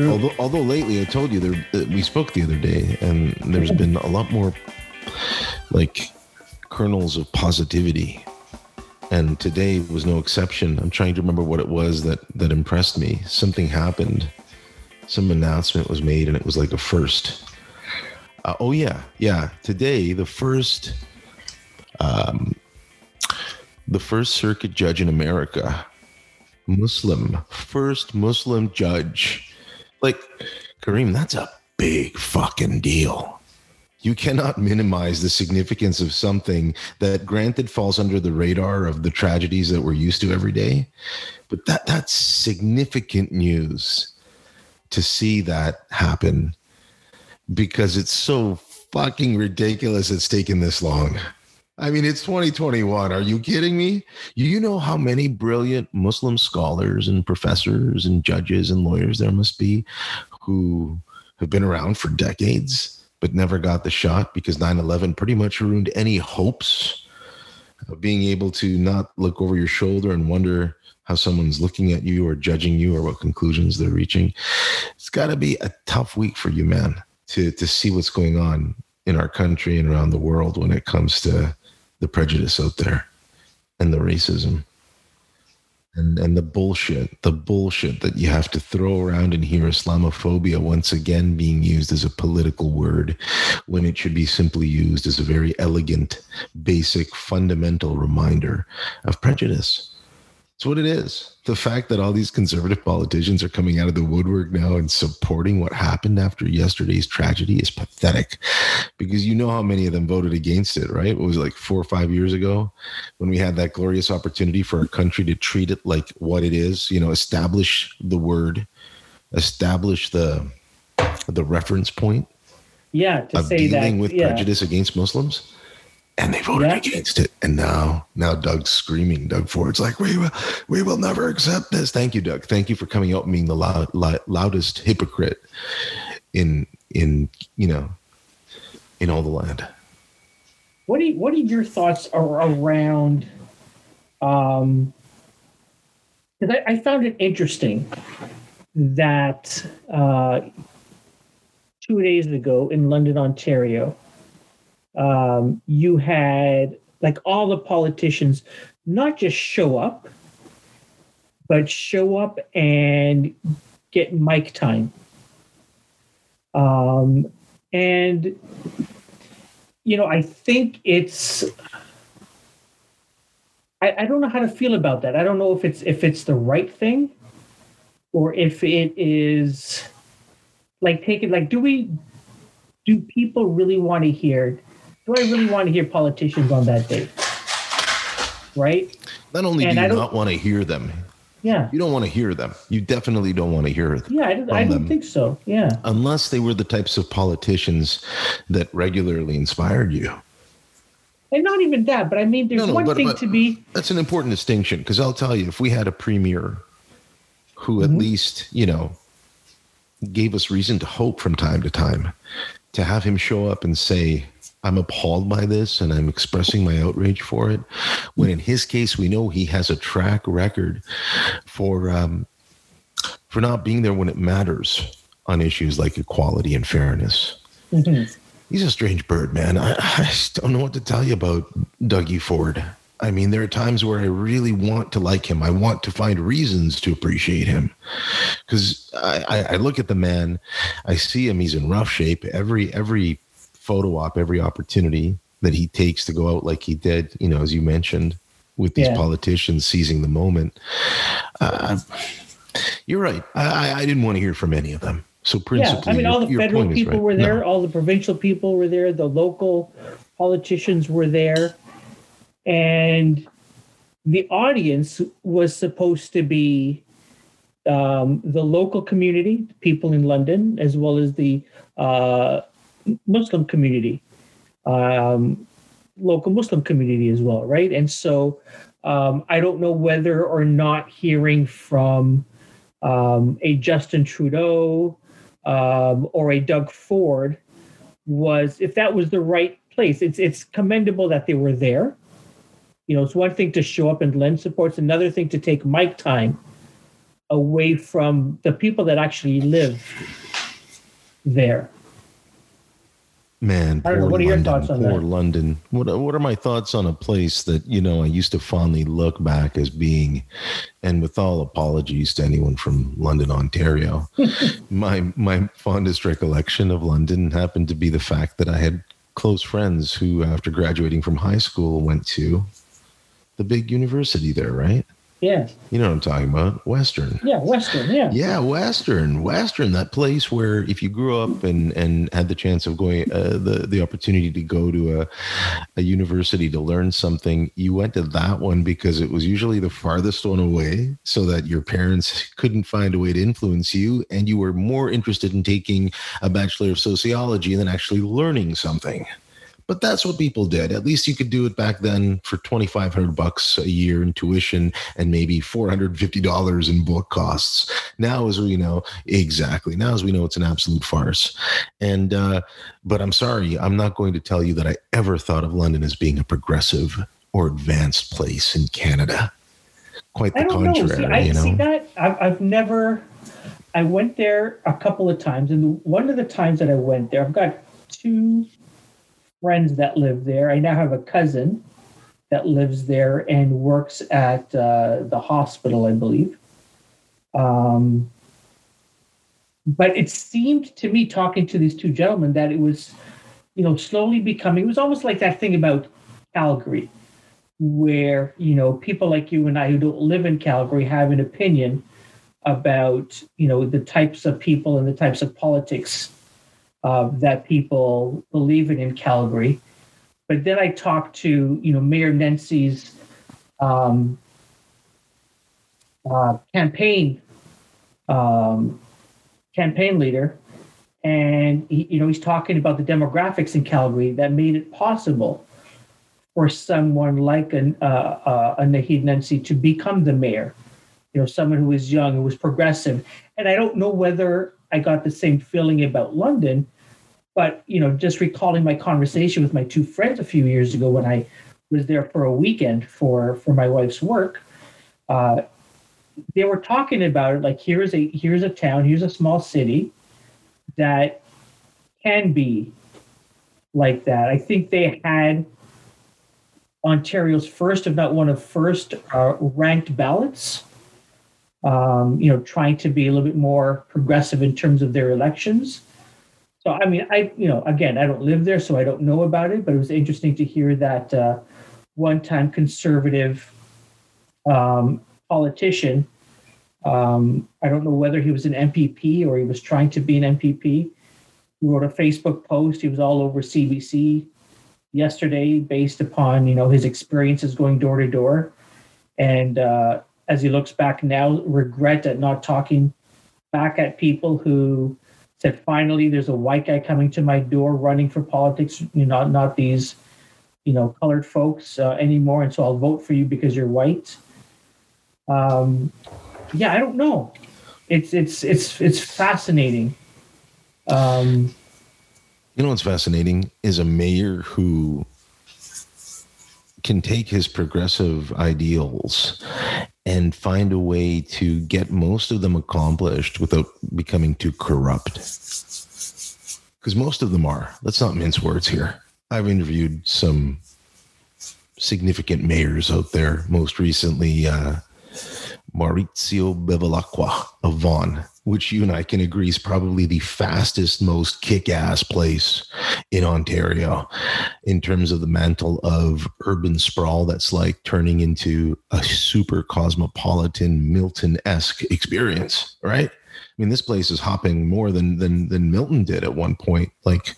true. Although lately, I told you, we spoke the other day, and there's been a lot more, like, kernels of positivity. And today was no exception. I'm trying to remember what it was that impressed me. Something happened. Some announcement was made, and it was like a first. Today, the first circuit judge in America, first Muslim judge. Like, Kareem, that's a big fucking deal. You cannot minimize the significance of something that, granted, falls under the radar of the tragedies that we're used to every day. But that's significant news to see that happen, because it's so fucking ridiculous it's taken this long. I mean, it's 2021. Are you kidding me? You know how many brilliant Muslim scholars and professors and judges and lawyers there must be who have been around for decades but never got the shot, because 9/11 pretty much ruined any hopes of being able to not look over your shoulder and wonder how someone's looking at you or judging you or what conclusions they're reaching. It's got to be a tough week for you, man, to see what's going on in our country and around the world when it comes to the prejudice out there and the racism and the bullshit that you have to throw around and hear Islamophobia once again being used as a political word when it should be simply used as a very elegant, basic, fundamental reminder of prejudice. It's what it is. The fact that all these conservative politicians are coming out of the woodwork now and supporting what happened after yesterday's tragedy is pathetic, because you know how many of them voted against it, right? It was like 4 or 5 years ago when we had that glorious opportunity for our country to treat it like what it is, you know, establish the word, establish the reference point. Yeah, to say that. Dealing with prejudice against Muslims. And they voted against it. And now Doug's screaming. Doug Ford's like, we will never accept this. Thank you, Doug. Thank you for coming out and being the loudest hypocrite in all the land. What are your thoughts around? Because I found it interesting that 2 days ago in London, Ontario, you had like all the politicians not just show up and get mic time. And, you know, I think it's, I don't know how to feel about that. I don't know if it's the right thing, or if it is like taken, like, do people really want to hear? Do I really want to hear politicians on that day? Right? Not only do you not want to hear them. Yeah. You don't want to hear them. You definitely don't want to hear them. Yeah, I don't think so. Yeah. Unless they were the types of politicians that regularly inspired you. And not even that, but I mean, there's one thing to be... That's an important distinction, because I'll tell you, if we had a premier who at least, you know, gave us reason to hope from time to time, to have him show up and say... I'm appalled by this and I'm expressing my outrage for it, when in his case, we know he has a track record for not being there when it matters on issues like equality and fairness. Mm-hmm. He's a strange bird, man. I just don't know what to tell you about Dougie Ford. I mean, there are times where I really want to like him. I want to find reasons to appreciate him, because I look at the man, I see him, he's in rough shape. Every photo op, every opportunity that he takes to go out like he did, you know, as you mentioned, with these politicians seizing the moment. You're right. I didn't want to hear from any of them. So principally, I mean, all the federal people were there, all the provincial people were there, the local politicians were there, and the audience was supposed to be the local community, the people in London, as well as the Muslim community, local Muslim community as well, right? And so I don't know whether or not hearing from a Justin Trudeau or a Doug Ford was, if that was the right place. It's commendable that they were there. You know, it's one thing to show up and lend support. It's another thing to take mic time away from the people that actually live there. Man, I don't know. What are your thoughts on that? Poor London. What are my thoughts on a place that, you know, I used to fondly look back as being, and with all apologies to anyone from London, Ontario, my fondest recollection of London happened to be the fact that I had close friends who, after graduating from high school, went to the big university there, right? Yeah. You know what I'm talking about? Western. Yeah, Western, yeah. Yeah, Western. Western, that place where if you grew up and had the chance of going, the opportunity to go to a university to learn something, you went to that one because it was usually the farthest one away so that your parents couldn't find a way to influence you, and you were more interested in taking a Bachelor of Sociology than actually learning something. But that's what people did. At least you could do it back then for $2,500 a year in tuition and maybe $450 in book costs. Now, as we know, exactly. Now, as we know, it's an absolute farce. And but I'm sorry, I'm not going to tell you that I ever thought of London as being a progressive or advanced place in Canada. Quite the contrary. See that? I've never. I went there a couple of times, and one of the times that I went there, I've got two friends that live there. I now have a cousin that lives there and works at the hospital, I believe. But it seemed to me, talking to these two gentlemen, that it was, you know, slowly becoming, it was almost like that thing about Calgary, where, you know, people like you and I who don't live in Calgary have an opinion about, you know, the types of people and the types of politics that people believe in Calgary. But then I talked to, you know, Mayor Nenshi's campaign leader, and he, you know, he's talking about the demographics in Calgary that made it possible for someone like a Naheed Nenshi to become the mayor. You know, someone who was young, who was progressive, and I don't know whether I got the same feeling about London, but, you know, just recalling my conversation with my two friends a few years ago when I was there for a weekend for my wife's work, they were talking about it like, here's a town, here's a small city that can be like that. I think they had Ontario's first, if not one of first, ranked ballots. You know, trying to be a little bit more progressive in terms of their elections. So, I mean, you know, again, I don't live there, so I don't know about it, but it was interesting to hear that one-time conservative politician, I don't know whether he was an MPP or he was trying to be an MPP, who wrote a Facebook post. He was all over CBC yesterday based upon, you know, his experiences going door to door. And, as he looks back now, regret at not talking back at people who said, finally, there's a white guy coming to my door running for politics, you know, not these, you know, colored folks anymore. And so I'll vote for you because you're white. Yeah, I don't know. It's fascinating. You know, what's fascinating is a mayor who can take his progressive ideals and find a way to get most of them accomplished without becoming too corrupt. Because most of them are. Let's not mince words here. I've interviewed some significant mayors out there. Most recently, Maurizio Bevilacqua of Vaughan, which you and I can agree is probably the fastest, most kick-ass place in Ontario in terms of the mantle of urban sprawl that's like turning into a super cosmopolitan Milton-esque experience, right? I mean, this place is hopping more than Milton did at one point, like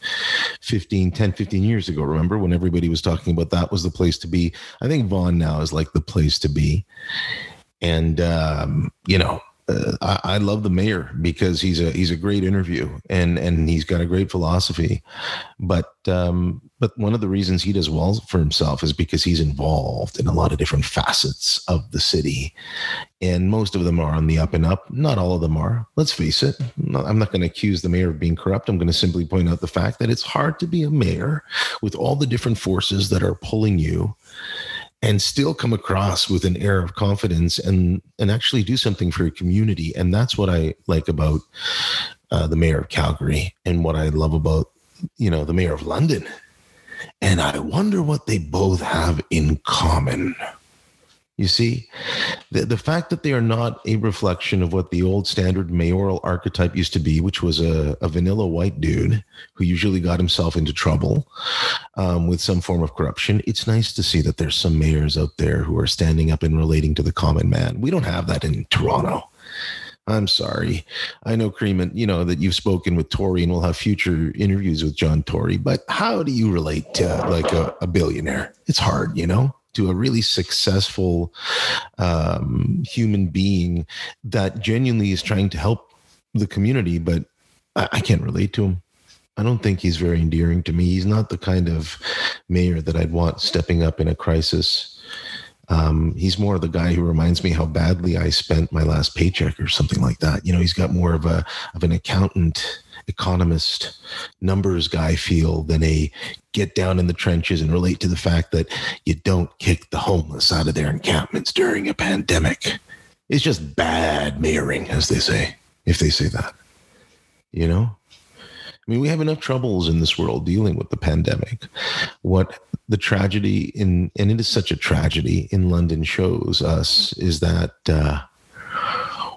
10, 15 years ago. Remember when everybody was talking about that was the place to be? I think Vaughan now is like the place to be. And, you know, I love the mayor because he's a great interview and he's got a great philosophy, but one of the reasons he does well for himself is because he's involved in a lot of different facets of the city, and most of them are on the up and up. Not all of them are. Let's face it. I'm not going to accuse the mayor of being corrupt. I'm going to simply point out the fact that it's hard to be a mayor with all the different forces that are pulling you and still come across with an air of confidence and actually do something for your community. And that's what I like about the mayor of Calgary, and what I love about, you know, the mayor of London. And I wonder what they both have in common. You see, the fact that they are not a reflection of what the old standard mayoral archetype used to be, which was a vanilla white dude who usually got himself into trouble with some form of corruption. It's nice to see that there's some mayors out there who are standing up and relating to the common man. We don't have that in Toronto. I'm sorry. I know, Kareem, and you know that you've spoken with Tory, and we'll have future interviews with John Tory. But how do you relate to like a billionaire? It's hard, you know, to a really successful human being that genuinely is trying to help the community, but I can't relate to him. I don't think he's very endearing to me. He's not the kind of mayor that I'd want stepping up in a crisis. He's more the guy who reminds me how badly I spent my last paycheck or something like that. You know, he's got more of an accountant, economist, numbers guy feel than a get down in the trenches and relate to the fact that you don't kick the homeless out of their encampments during a pandemic. It's just bad mayoring, as they say, if they say that, you know? I mean, we have enough troubles in this world dealing with the pandemic. What the tragedy in, and it is such a tragedy in London shows us, is that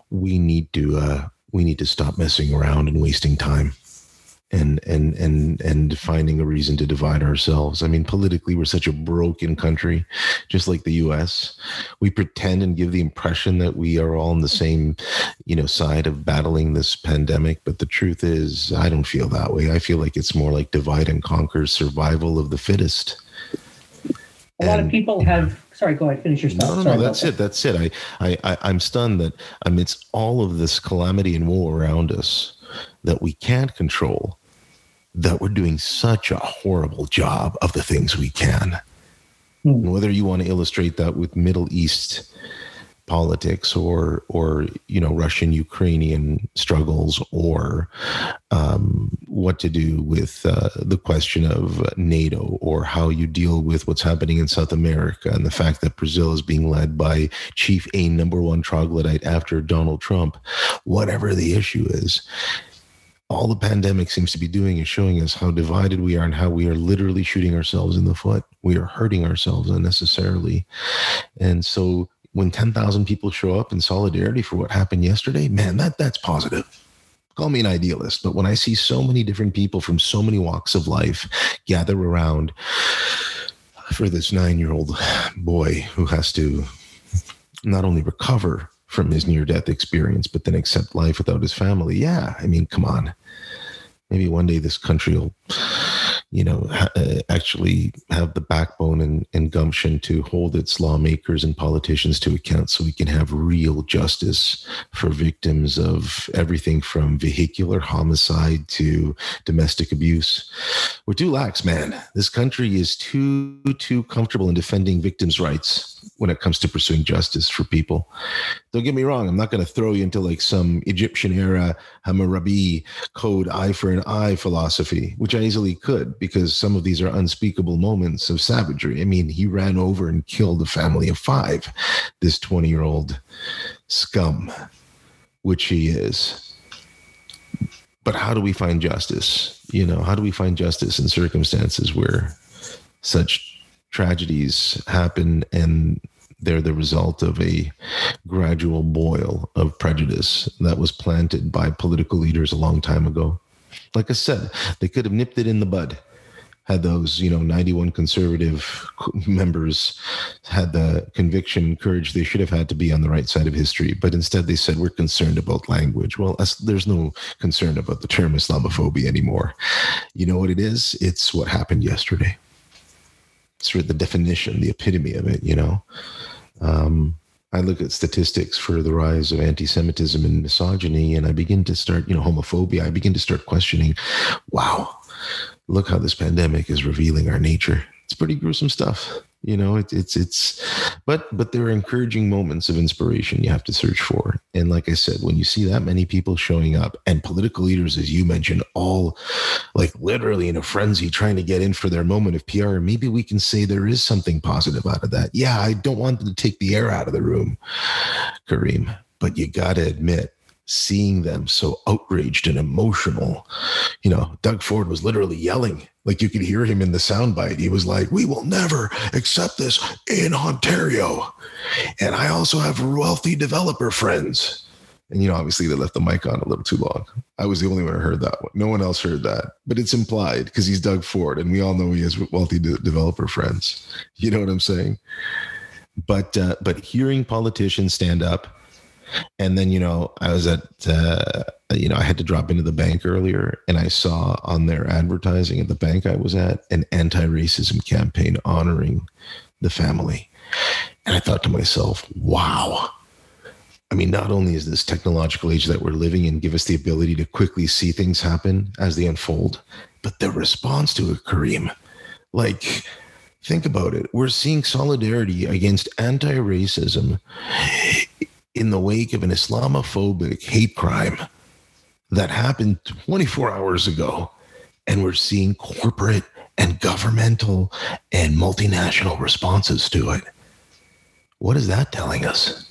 we need to stop messing around and wasting time and finding a reason to divide ourselves. I mean, politically, we're such a broken country, just like the US. We pretend and give the impression that we are all on the same, you know, side of battling this pandemic. But the truth is, I don't feel that way. I feel like it's more like divide and conquer, survival of the fittest. A lot of people have... Sorry, go ahead, finish your stuff. No, that's it. I'm stunned that amidst all of this calamity and woe around us that we can't control, that we're doing such a horrible job of the things we can. And whether you want to illustrate that with Middle East politics or you know, Russian-Ukrainian struggles, or what to do with the question of NATO, or how you deal with what's happening in South America and the fact that Brazil is being led by number one troglodyte after Donald Trump, whatever the issue is. All the pandemic seems to be doing is showing us how divided we are and how we are literally shooting ourselves in the foot. We are hurting ourselves unnecessarily. And so when 10,000 people show up in solidarity for what happened yesterday, man, that's positive. Call me an idealist, but when I see so many different people from so many walks of life gather around for this 9-year-old boy who has to not only recover from his near-death experience, but then accept life without his family. Yeah, I mean, come on. Maybe one day this country will, you know, actually have the backbone and gumption to hold its lawmakers and politicians to account, so we can have real justice for victims of everything from vehicular homicide to domestic abuse. We're too lax, man. This country is too comfortable in defending victims' rights when it comes to pursuing justice for people. Don't get me wrong. I'm not going to throw you into like some Egyptian-era Hammurabi code eye for an eye philosophy, which I easily could, because some of these are unspeakable moments of savagery. I mean, he ran over and killed a family of 5, this 20-year-old scum, which he is. But how do we find justice? You know, how do we find justice in circumstances where such tragedies happen, and they're the result of a gradual boil of prejudice that was planted by political leaders a long time ago? Like I said, they could have nipped it in the bud had those, you know, 91 conservative members had the conviction, courage they should have had to be on the right side of history. But instead they said, we're concerned about language. Well, there's no concern about the term Islamophobia anymore. You know what it is? It's what happened yesterday. It's the definition, the epitome of it, you know. I look at statistics for the rise of anti-Semitism and misogyny, and I begin to start, you know, homophobia. I begin to start questioning, wow, look how this pandemic is revealing our nature. It's pretty gruesome stuff. You know, but there are encouraging moments of inspiration you have to search for. And like I said, when you see that many people showing up and political leaders, as you mentioned, all like literally in a frenzy trying to get in for their moment of PR, maybe we can say there is something positive out of that. Yeah, I don't want them to take the air out of the room, Kareem, but you got to admit, seeing them so outraged and emotional, you know, Doug Ford was literally yelling. Like you could hear him in the soundbite. He was like, "We will never accept this in Ontario. And I also have wealthy developer friends." And, you know, obviously they left the mic on a little too long. I was the only one who heard that one. No one else heard that, but it's implied because he's Doug Ford and we all know he has wealthy developer friends. You know what I'm saying? But hearing politicians stand up. And then, you know, I was at, you know, I had to drop into the bank earlier and I saw on their advertising at the bank I was at an anti-racism campaign honoring the family. And I thought to myself, wow. I mean, not only is this technological age that we're living in give us the ability to quickly see things happen as they unfold, but the response to it, Kareem, like, think about it. We're seeing solidarity against anti-racism in the wake of an Islamophobic hate crime that happened 24 hours ago. And we're seeing corporate and governmental and multinational responses to it. What is that telling us?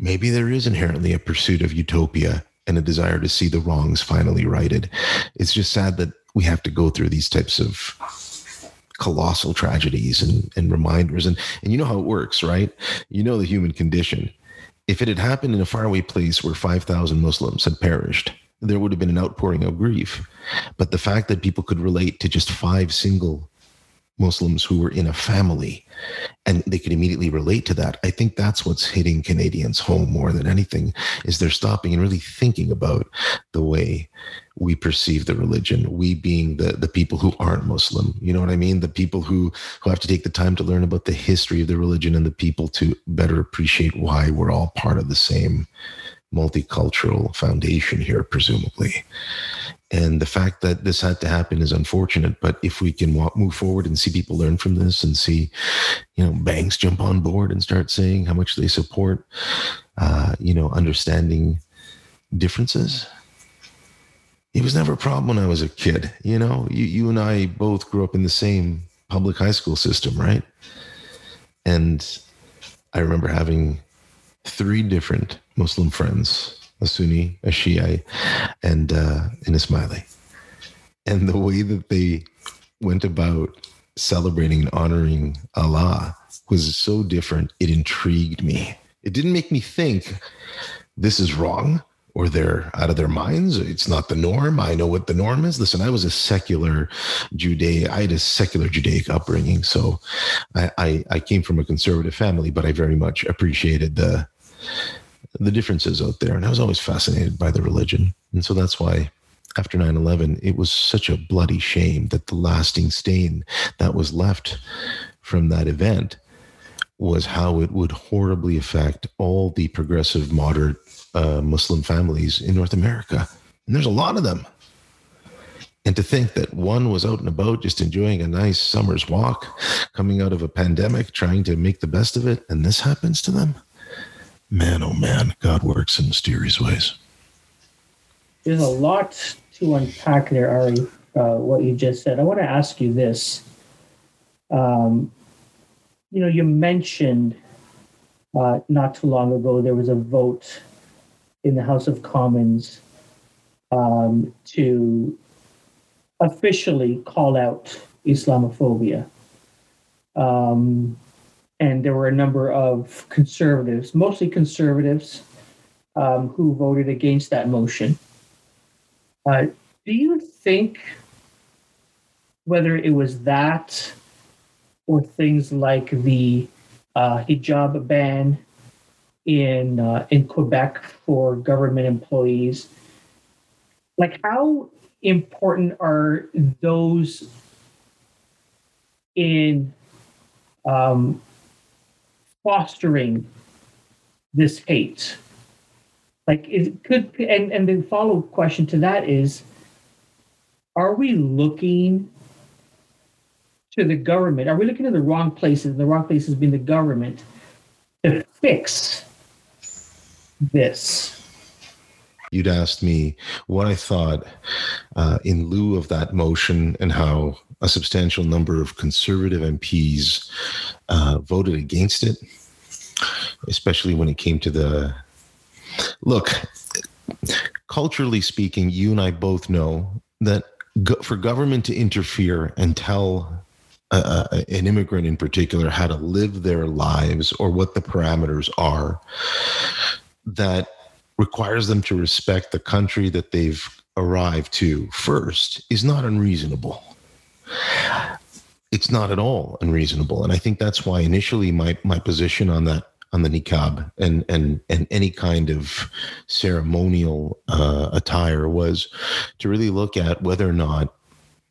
Maybe there is inherently a pursuit of utopia and a desire to see the wrongs finally righted. It's just sad that we have to go through these types of colossal tragedies and reminders. And you know how it works, right? You know the human condition. If it had happened in a faraway place where 5,000 Muslims had perished, there would have been an outpouring of grief. But the fact that people could relate to just five single Muslims who were in a family and they could immediately relate to that, I think that's what's hitting Canadians home more than anything, is they're stopping and really thinking about the way we perceive the religion, we being the people who aren't Muslim, you know what I mean? The people who have to take the time to learn about the history of the religion and the people to better appreciate why we're all part of the same multicultural foundation here, presumably. And the fact that this had to happen is unfortunate, but if we can move forward and see people learn from this and see, you know, banks jump on board and start saying how much they support, you know, understanding differences. It was never a problem when I was a kid. You know, you and I both grew up in the same public high school system, right? And I remember having 3 different Muslim friends, a Sunni, a Shiite, and Ismaili. And the way that they went about celebrating and honoring Allah was so different. It intrigued me. It didn't make me think this is wrong or they're out of their minds. It's not the norm. I know what the norm is. Listen, I was a secular Judaic. I had a secular Judaic upbringing. So I came from a conservative family, but I very much appreciated the differences out there. And I was always fascinated by the religion. And so that's why after 9/11, it was such a bloody shame that the lasting stain that was left from that event was how it would horribly affect all the progressive, moderate Muslim families in North America. And there's a lot of them. And to think that one was out and about just enjoying a nice summer's walk, coming out of a pandemic, trying to make the best of it, and this happens to them? Man, oh man, God works in mysterious ways. There's a lot to unpack there, Ari, what you just said. I want to ask you this. You know, you mentioned not too long ago there was a vote in the House of Commons to officially call out Islamophobia. And there were a number of conservatives, mostly conservatives, who voted against that motion. Do you think whether it was that or things like the hijab ban in Quebec for government employees, like how important are those in fostering this hate? Like it could, and the follow-up question to that is, are we looking to the government? Are we looking in the wrong places? The wrong places being the government to fix this. You'd asked me what I thought in lieu of that motion and how a substantial number of conservative MPs voted against it, especially when it came to the... Look, culturally speaking, you and I both know that for government to interfere and tell an immigrant in particular how to live their lives or what the parameters are, that requires them to respect the country that they've arrived to first is not unreasonable. It's not at all unreasonable. And I think that's why initially my position on that, on the niqab and any kind of ceremonial attire, was to really look at whether or not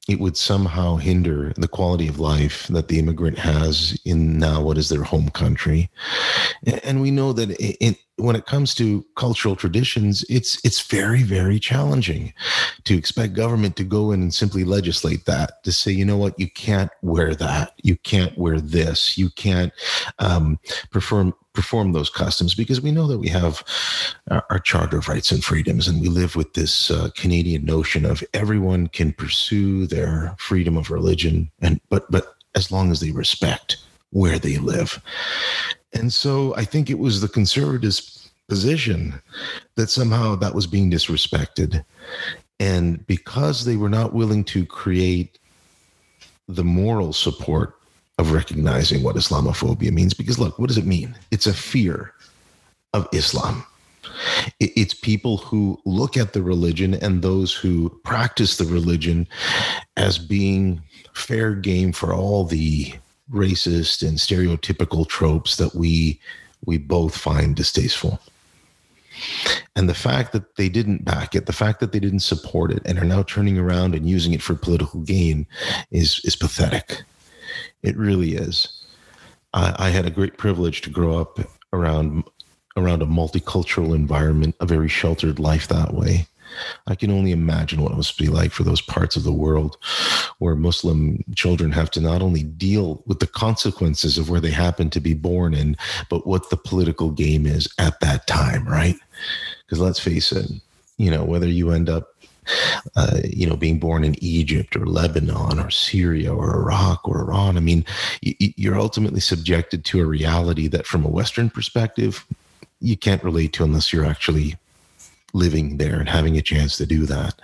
it would somehow hinder the quality of life that the immigrant has in now what is their home country. And we know that when it comes to cultural traditions, it's very, very challenging to expect government to go in and simply legislate that, to say, you know what, you can't wear that, you can't wear this, you can't perform those customs, because we know that we have our Charter of Rights and Freedoms, and we live with this Canadian notion of everyone can pursue their freedom of religion, but as long as they respect where they live. And so I think it was the conservatives' position that somehow that was being disrespected, and because they were not willing to create the moral support of recognizing what Islamophobia means. Because look, what does it mean? It's a fear of Islam. It's people who look at the religion and those who practice the religion as being fair game for all the racist and stereotypical tropes that we both find distasteful. And the fact that they didn't back it, the fact that they didn't support it, and are now turning around and using it for political gain is pathetic. It really is. I had a great privilege to grow up around a multicultural environment, a very sheltered life that way. I can only imagine what it must be like for those parts of the world where Muslim children have to not only deal with the consequences of where they happen to be born in, but what the political game is at that time, right? Because let's face it, whether you end up being born in Egypt or Lebanon or Syria or Iraq or Iran, I mean, you're ultimately subjected to a reality that from a Western perspective, you can't relate to unless you're actually living there and having a chance to do that.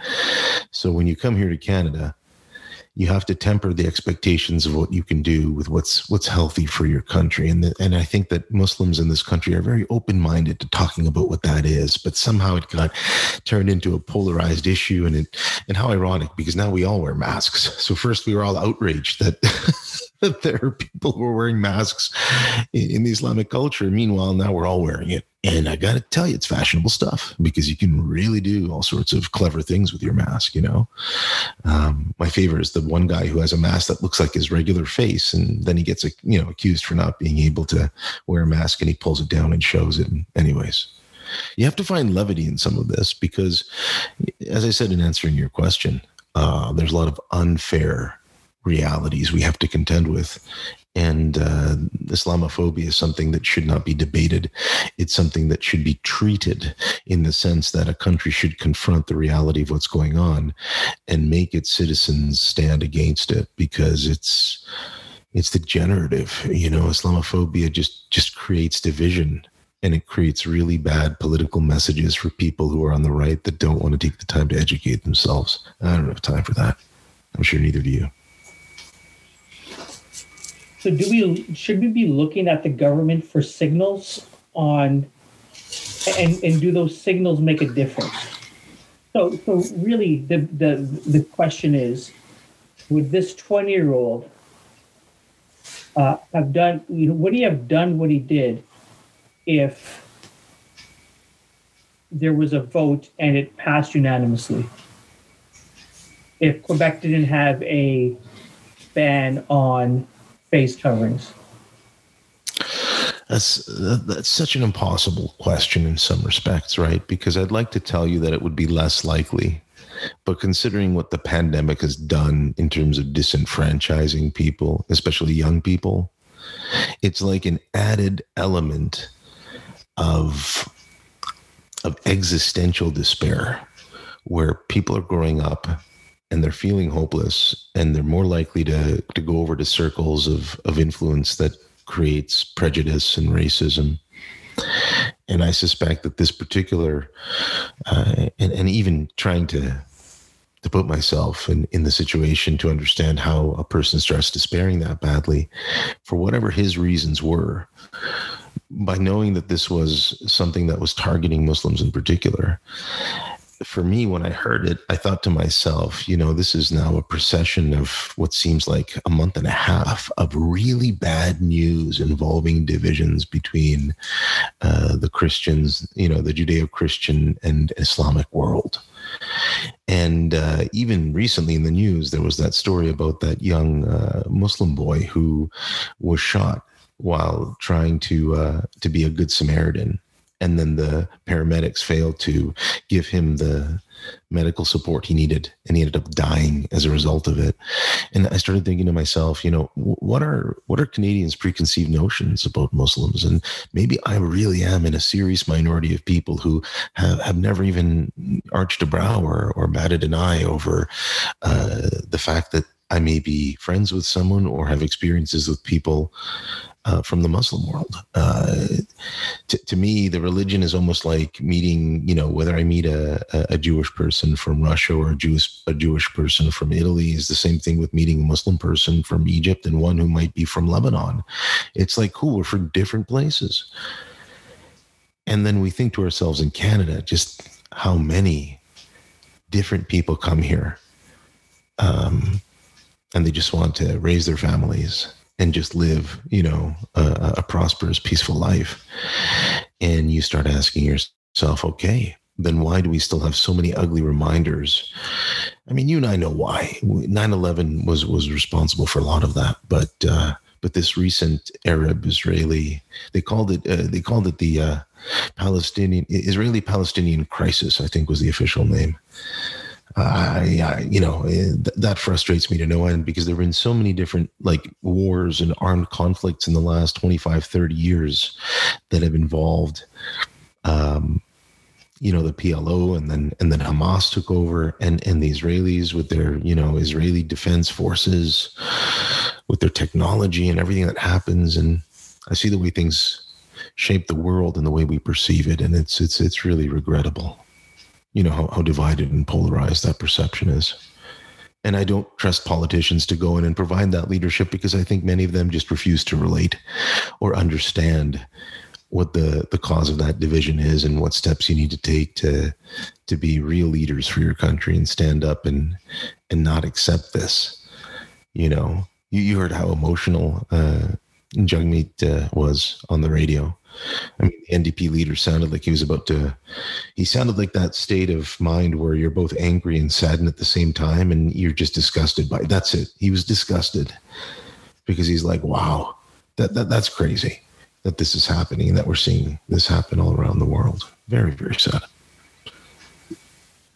So when you come here to Canada, you have to temper the expectations of what you can do with what's healthy for your country. And I think that Muslims in this country are very open-minded to talking about what that is, but somehow it got turned into a polarized issue. And how ironic, because now we all wear masks. So first we were all outraged that, that there are people who are wearing masks in the Islamic culture. Meanwhile, now we're all wearing it. And I got to tell you, it's fashionable stuff, because you can really do all sorts of clever things with your mask, My favorite is the one guy who has a mask that looks like his regular face, and then he gets accused for not being able to wear a mask, and he pulls it down and shows it. And anyways, you have to find levity in some of this, because, as I said in answering your question, there's a lot of unfair realities we have to contend with. And Islamophobia is something that should not be debated. It's something that should be treated in the sense that a country should confront the reality of what's going on and make its citizens stand against it, because it's degenerative. Islamophobia just creates division, and it creates really bad political messages for people who are on the right that don't want to take the time to educate themselves. I don't have time for that. I'm sure neither do you. So should we be looking at the government for signals on, and do those signals make a difference? So really the question is, would this 20-year-old have done, would he have done what he did if there was a vote and it passed unanimously? If Quebec didn't have a ban on face coverings? That's such an impossible question in some respects, right? Because I'd like to tell you that it would be less likely But considering what the pandemic has done in terms of disenfranchising people, especially young people, it's like an added element of existential despair, where people are growing up and they're feeling hopeless, and they're more likely to go over to circles of influence that creates prejudice and racism. And I suspect that this particular, and even trying to put myself in the situation to understand how a person starts despairing that badly, for whatever his reasons were, by knowing that this was something that was targeting Muslims in particular, for me, when I heard it, I thought to myself, this is now a procession of what seems like a month and a half of really bad news involving divisions between the Christians, the Judeo-Christian and Islamic world. And even recently in the news, there was that story about that young Muslim boy who was shot while trying to be a good Samaritan. And then the paramedics failed to give him the medical support he needed, and he ended up dying as a result of it. And I started thinking to myself, what are Canadians' preconceived notions about Muslims? And maybe I really am in a serious minority of people who have never even arched a brow or batted an eye over the fact that I may be friends with someone or have experiences with people from the Muslim world. To me, the religion is almost like meeting, whether I meet a Jewish person from Russia or a Jewish person from Italy is the same thing with meeting a Muslim person from Egypt and one who might be from Lebanon. It's like, cool, we're from different places. And then we think to ourselves in Canada, just how many different people come here. And they just want to raise their families and just live, a prosperous, peaceful life. And you start asking yourself, okay, then why do we still have so many ugly reminders? I mean, you and I know why. 9/11 was responsible for a lot of that, but this recent Arab-Israeli, they called it the Israeli-Palestinian crisis, I think was the official name. That frustrates me to no end, because there have been so many different wars and armed conflicts in the last 25, 30 years that have involved, the PLO and then Hamas took over and the Israelis with their, Israeli defense forces, with their technology and everything that happens. And I see the way things shape the world and the way we perceive it. And it's really regrettable. How divided and polarized that perception is. And I don't trust politicians to go in and provide that leadership, because I think many of them just refuse to relate or understand what the cause of that division is and what steps you need to take to be real leaders for your country and stand up and not accept this. You heard how emotional Jagmeet was on the radio. I mean, the NDP leader sounded like he sounded like that state of mind where you're both angry and saddened at the same time, and you're just disgusted by it. That's it. He was disgusted, because he's like, wow, that's crazy that this is happening and that we're seeing this happen all around the world. Very, very sad.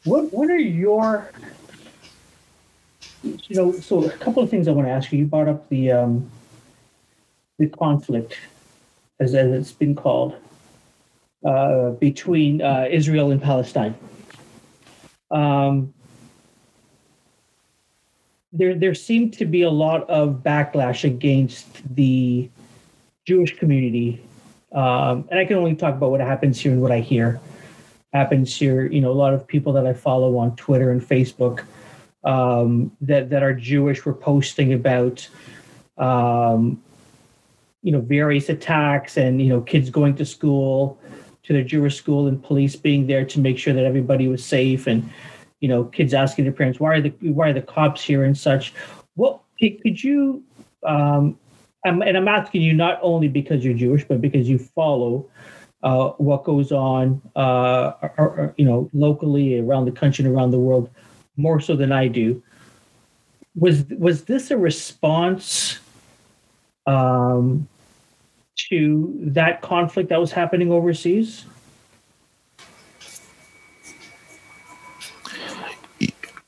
What are your, so a couple of things I want to ask you. You brought up the conflict, as it's been called, between Israel and Palestine. There seemed to be a lot of backlash against the Jewish community. And I can only talk about what happens here and what I hear happens here. A lot of people that I follow on Twitter and Facebook that are Jewish were posting about various attacks and, kids going to school, to their Jewish school, and police being there to make sure that everybody was safe. And, kids asking their parents, why are the cops here and such? Well, could you, I'm asking you not only because you're Jewish, but because you follow what goes on, locally, around the country and around the world, more so than I do. Was this a response to that conflict that was happening overseas?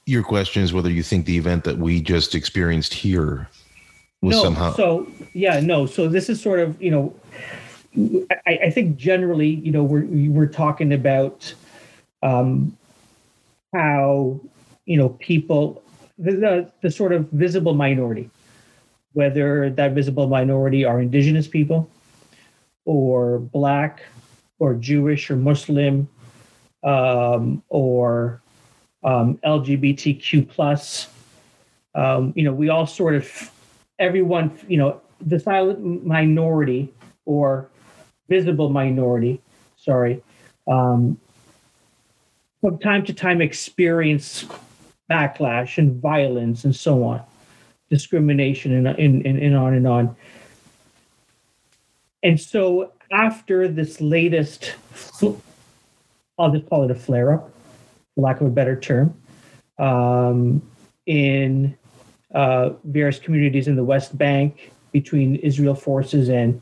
your question is whether you think the event that we just experienced here was somehow. So this is sort of, I think generally, we're talking about how, people, the sort of visible minority, whether that visible minority are indigenous people or black or Jewish or Muslim or LGBTQ plus, we all sort of, everyone, the silent minority or visible minority, from time to time experience backlash and violence and so on, discrimination and on and on. And so after this latest, I'll just call it a flare-up, for lack of a better term, in various communities in the West Bank between Israel forces and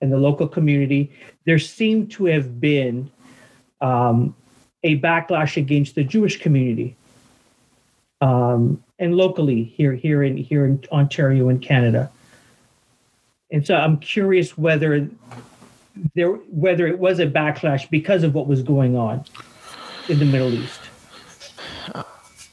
the local community, there seemed to have been a backlash against the Jewish community, and locally here in Ontario and Canada. And so I'm curious whether it was a backlash because of what was going on in the Middle East.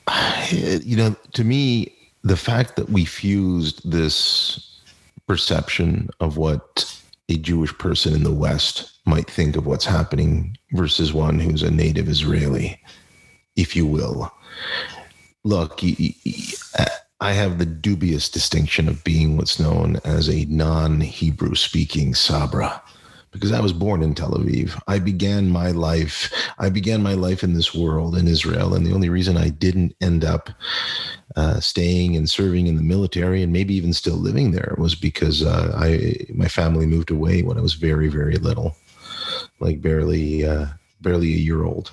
To me, the fact that we fused this perception of what a Jewish person in the West might think of what's happening versus one who's a native Israeli, if you will. Look, I have the dubious distinction of being what's known as a non-Hebrew speaking Sabra, because I was born in Tel Aviv. I began my life in this world, in Israel, and the only reason I didn't end up staying and serving in the military and maybe even still living there was because my family moved away when I was very, very little, like barely a year old.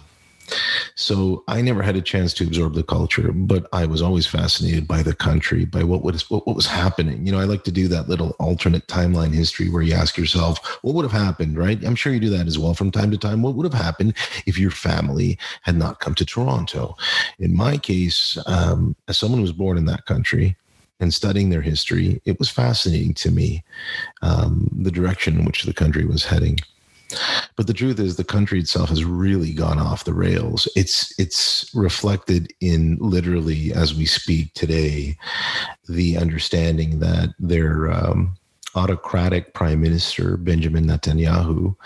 So I never had a chance to absorb the culture, but I was always fascinated by the country, by what was happening. I like to do that little alternate timeline history where you ask yourself, what would have happened, right? I'm sure you do that as well from time to time. What would have happened if your family had not come to Toronto? In my case, as someone who was born in that country and studying their history, it was fascinating to me, the direction in which the country was heading. But the truth is the country itself has really gone off the rails. It's reflected in literally, as we speak today, the understanding that their autocratic prime minister, Benjamin Netanyahu,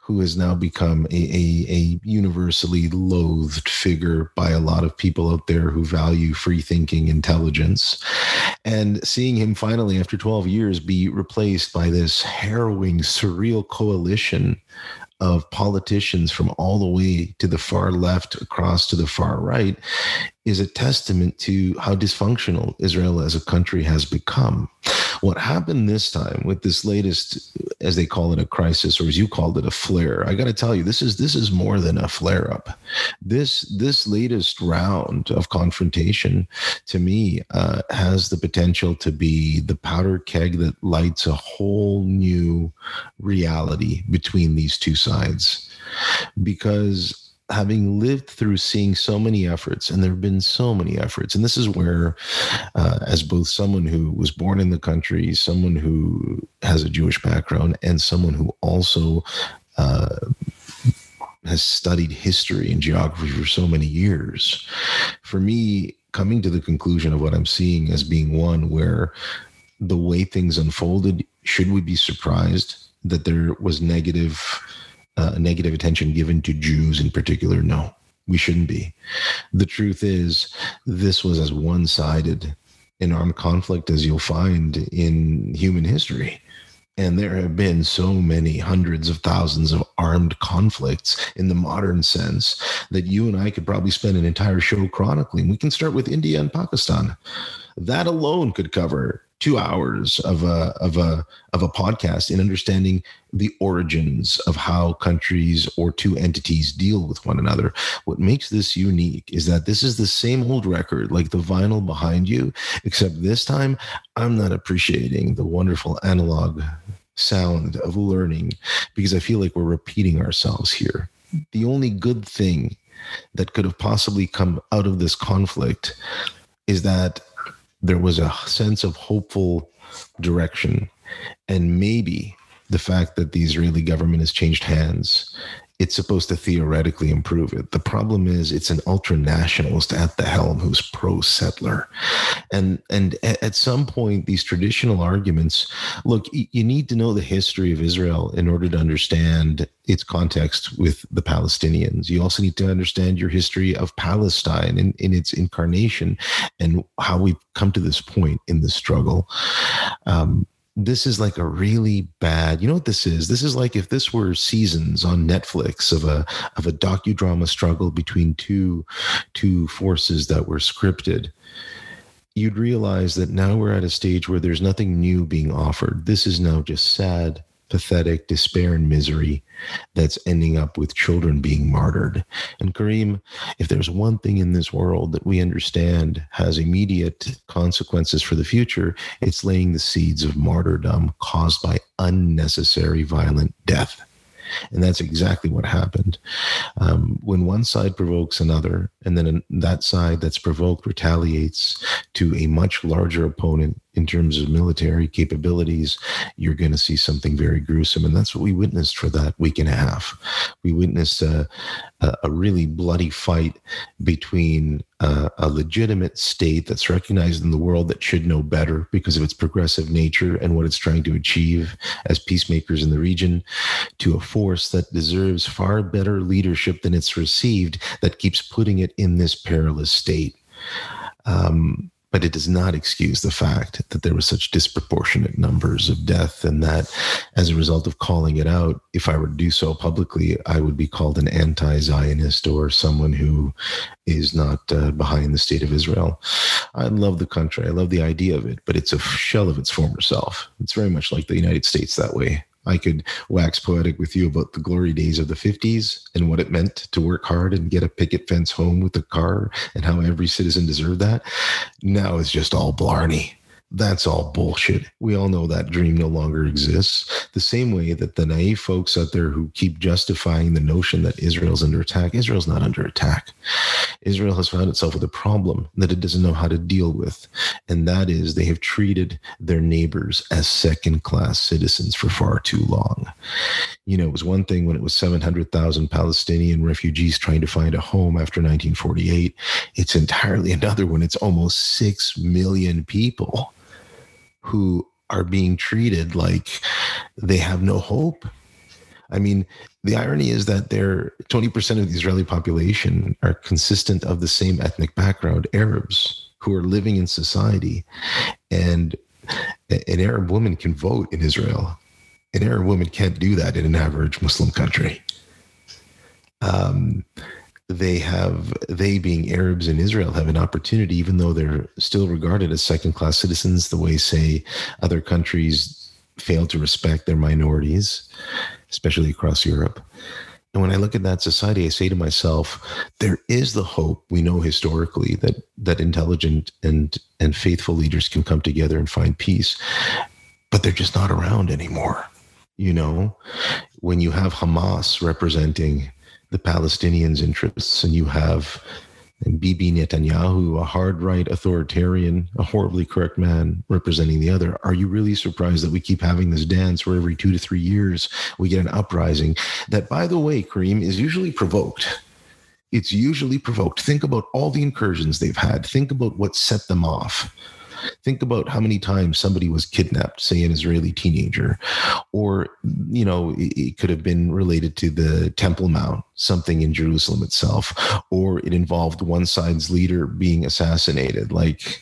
who has now become a universally loathed figure by a lot of people out there who value free-thinking intelligence. And seeing him finally, after 12 years, be replaced by this harrowing, surreal coalition of politicians from all the way to the far left across to the far right is a testament to how dysfunctional Israel as a country has become. What happened this time with this latest, as they call it, a crisis, or as you called it, a flare, I got to tell you, this is more than a flare-up. This latest round of confrontation, to me, has the potential to be the powder keg that lights a whole new reality between these two sides. Because having lived through seeing so many efforts, and there have been so many efforts, and this is where, as both someone who was born in the country, someone who has a Jewish background, and someone who also has studied history and geography for so many years, for me, coming to the conclusion of what I'm seeing as being one where the way things unfolded, should we be surprised that there was negative attention given to Jews in particular? No, we shouldn't be. The truth is, this was as one-sided an armed conflict as you'll find in human history. And there have been so many hundreds of thousands of armed conflicts in the modern sense that you and I could probably spend an entire show chronicling. We can start with India and Pakistan. That alone could cover 2 hours of a podcast in understanding the origins of how countries or two entities deal with one another. What makes this unique is that this is the same old record, like the vinyl behind you, except this time I'm not appreciating the wonderful analog sound of learning because I feel like we're repeating ourselves here. The only good thing that could have possibly come out of this conflict is that there was a sense of hopeful direction. And maybe the fact that the Israeli government has changed hands, it's supposed to theoretically improve it. The problem is it's an ultra-nationalist at the helm who's pro-settler. And at some point, these traditional arguments, look, you need to know the history of Israel in order to understand its context with the Palestinians. You also need to understand your history of Palestine in its incarnation and how we've come to this point in this struggle. This is like a really bad, you know what this is? This is like if this were seasons on Netflix of a docudrama struggle between two forces that were scripted. You'd realize that now we're at a stage where there's nothing new being offered. This is now just sad, pathetic despair and misery that's ending up with children being martyred. And Kareem, if there's one thing in this world that we understand has immediate consequences for the future, it's laying the seeds of martyrdom caused by unnecessary violent death. And that's exactly what happened. When one side provokes another, and then that side that's provoked retaliates to a much larger opponent in terms of military capabilities, you're going to see something very gruesome. And that's what we witnessed for that week and a half. We witnessed a really bloody fight between a legitimate state that's recognized in the world that should know better because of its progressive nature and what it's trying to achieve as peacemakers in the region, to a force that deserves far better leadership than it's received that keeps putting it in this perilous state. But it does not excuse the fact that there was such disproportionate numbers of death, and that as a result of calling it out, if I were to do so publicly, I would be called an anti-Zionist or someone who is not behind the state of Israel. I love the country. I love the idea of it, but it's a shell of its former self. It's very much like the United States that way. I could wax poetic with you about the glory days of the 50s and what it meant to work hard and get a picket fence home with a car and how every citizen deserved that. Now it's just all blarney. That's all bullshit. We all know that dream no longer exists. The same way that the naive folks out there who keep justifying the notion that Israel's under attack, Israel's not under attack. Israel has found itself with a problem that it doesn't know how to deal with. And that is they have treated their neighbors as second-class citizens for far too long. You know, it was one thing when it was 700,000 Palestinian refugees trying to find a home after 1948. It's entirely another when it's almost 6 million people who are being treated like they have no hope. I mean, the irony is that they're 20% of the Israeli population are consistent of the same ethnic background, Arabs who are living in society. And an Arab woman can vote in Israel. An Arab woman can't do that in an average Muslim country. They being Arabs in Israel have an opportunity, even though they're still regarded as second-class citizens, the way, say, other countries fail to respect their minorities, especially across Europe. And when I look at that society, I say to myself, there is the hope we know historically that intelligent and faithful leaders can come together and find peace, but they're just not around anymore. You know, when you have Hamas representing the Palestinians' interests, and you have Bibi Netanyahu, a hard right authoritarian, a horribly correct man, representing the other. Are you really surprised that we keep having this dance where every 2 to 3 years we get an uprising that, by the way, Kareem, is usually provoked? It's usually provoked. Think about all the incursions they've had. Think about what set them off. Think about how many times somebody was kidnapped, say an Israeli teenager, or, you know, it could have been related to the Temple Mount, something in Jerusalem itself, or it involved one side's leader being assassinated. Like,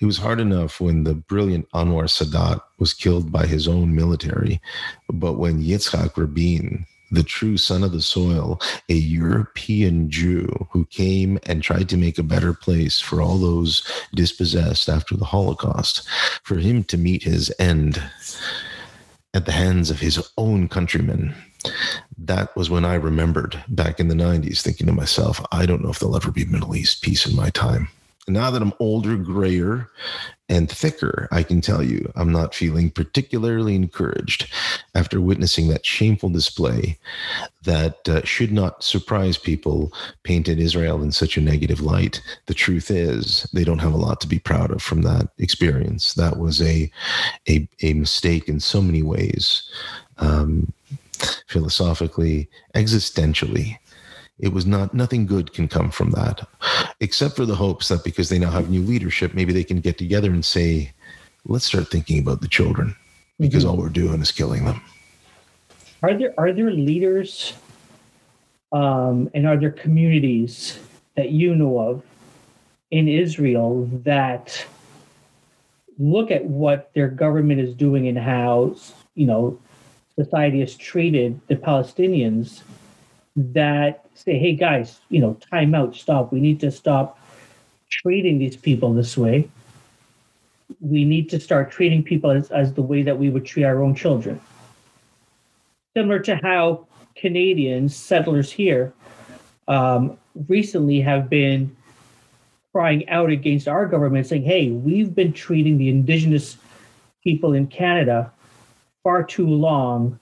it was hard enough when the brilliant Anwar Sadat was killed by his own military, but when Yitzhak Rabin, the true son of the soil, a European Jew who came and tried to make a better place for all those dispossessed after the Holocaust, for him to meet his end at the hands of his own countrymen, that was when I remembered back in the 90s thinking to myself, I don't know if there'll ever be Middle East peace in my time. now that I'm older, grayer, and thicker, I can tell you I'm not feeling particularly encouraged after witnessing that shameful display that should not surprise people, painted Israel in such a negative light. The truth is they don't have a lot to be proud of from that experience. That was a mistake in so many ways, philosophically, existentially. It was nothing good can come from that, except for the hopes that because they now have new leadership, maybe they can get together and say, let's start thinking about the children, because all we're doing is killing them. Are there leaders and are there communities that you know of in Israel that look at what their government is doing and how, you know, society has treated the Palestinians, that say, hey guys, you know, time out, stop. We need to stop treating these people this way. We need to start treating people as the way that we would treat our own children. Similar to how Canadian settlers here recently have been crying out against our government saying, hey, we've been treating the indigenous people in Canada far too long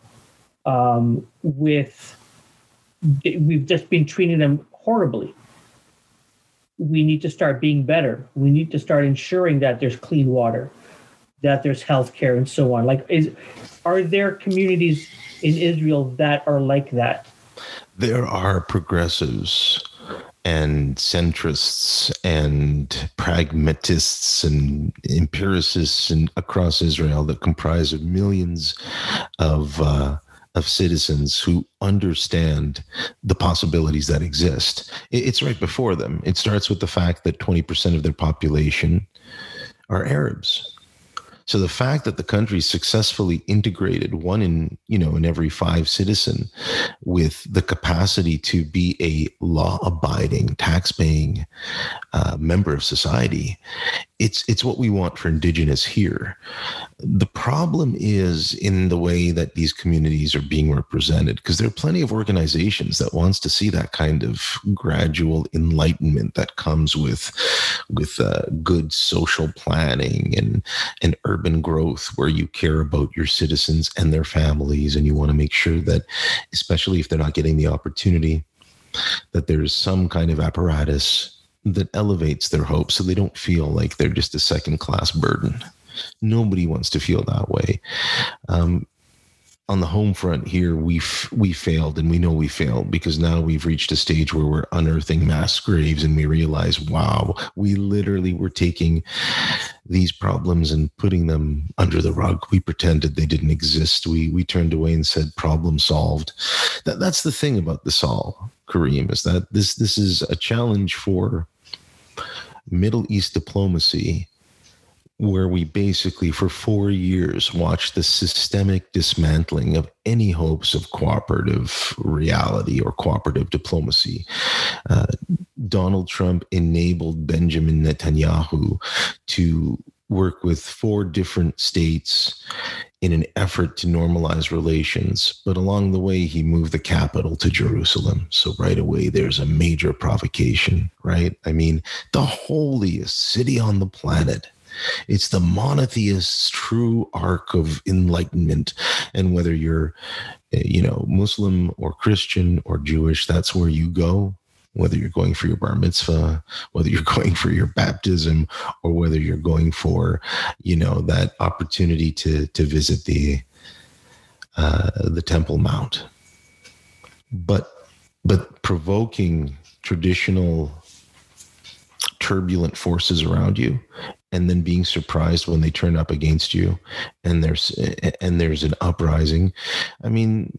we've just been treating them horribly. We need to start being better. We need to start ensuring that there's clean water, that there's healthcare, and so on. Like, are there communities in Israel that are like that? There are progressives and centrists and pragmatists and empiricists and across Israel that comprise of millions of citizens who understand the possibilities that exist. It's right before them. It starts with the fact that 20% of their population are Arabs. So the fact that the country successfully integrated one in every 5 citizen with the capacity to be a law-abiding, tax-paying member of society, it's what we want for indigenous here. The problem is in the way that these communities are being represented, because there are plenty of organizations that wants to see that kind of gradual enlightenment that comes with good social planning and urban growth, where you care about your citizens and their families, and you want to make sure that, especially if they're not getting the opportunity, that there's some kind of apparatus that elevates their hopes so they don't feel like they're just a second-class burden. Nobody wants to feel that way. On the home front here, we failed, and we know we failed, because now we've reached a stage where we're unearthing mass graves, and we realize, wow, we literally were taking these problems and putting them under the rug. We pretended they didn't exist. We turned away and said, problem solved. That's the thing about this all, Kareem, is that this is a challenge for Middle East diplomacy, where we basically for 4 years watched the systemic dismantling of any hopes of cooperative reality or cooperative diplomacy. Donald Trump enabled Benjamin Netanyahu to work with 4 different states in an effort to normalize relations. But along the way, he moved the capital to Jerusalem. So right away, there's a major provocation, right? I mean, the holiest city on the planet. It's the monotheist's true arc of enlightenment. And whether you're, Muslim or Christian or Jewish, that's where you go. Whether you're going for your bar mitzvah, whether you're going for your baptism, or whether you're going for, that opportunity to visit the Temple Mount. But provoking traditional turbulent forces around you, and then being surprised when they turn up against you, and there's an uprising. I mean,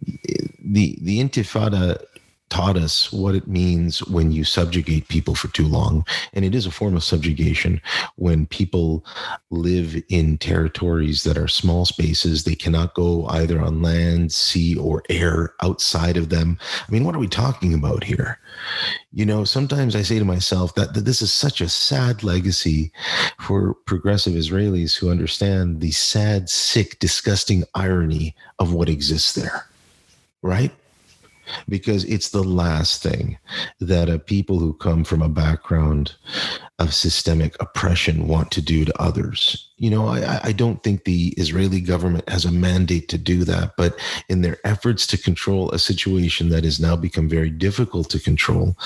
the Intifada taught us what it means when you subjugate people for too long, and it is a form of subjugation when people live in territories that are small spaces. They cannot go either on land, sea, or air outside of them. I mean, what are we talking about here? Sometimes I say to myself that this is such a sad legacy for progressive Israelis who understand the sad, sick, disgusting irony of what exists there, right? Because it's the last thing that a people who come from a background of systemic oppression want to do to others. You know, I don't think the Israeli government has a mandate to do that, but in their efforts to control a situation that has now become very difficult to control,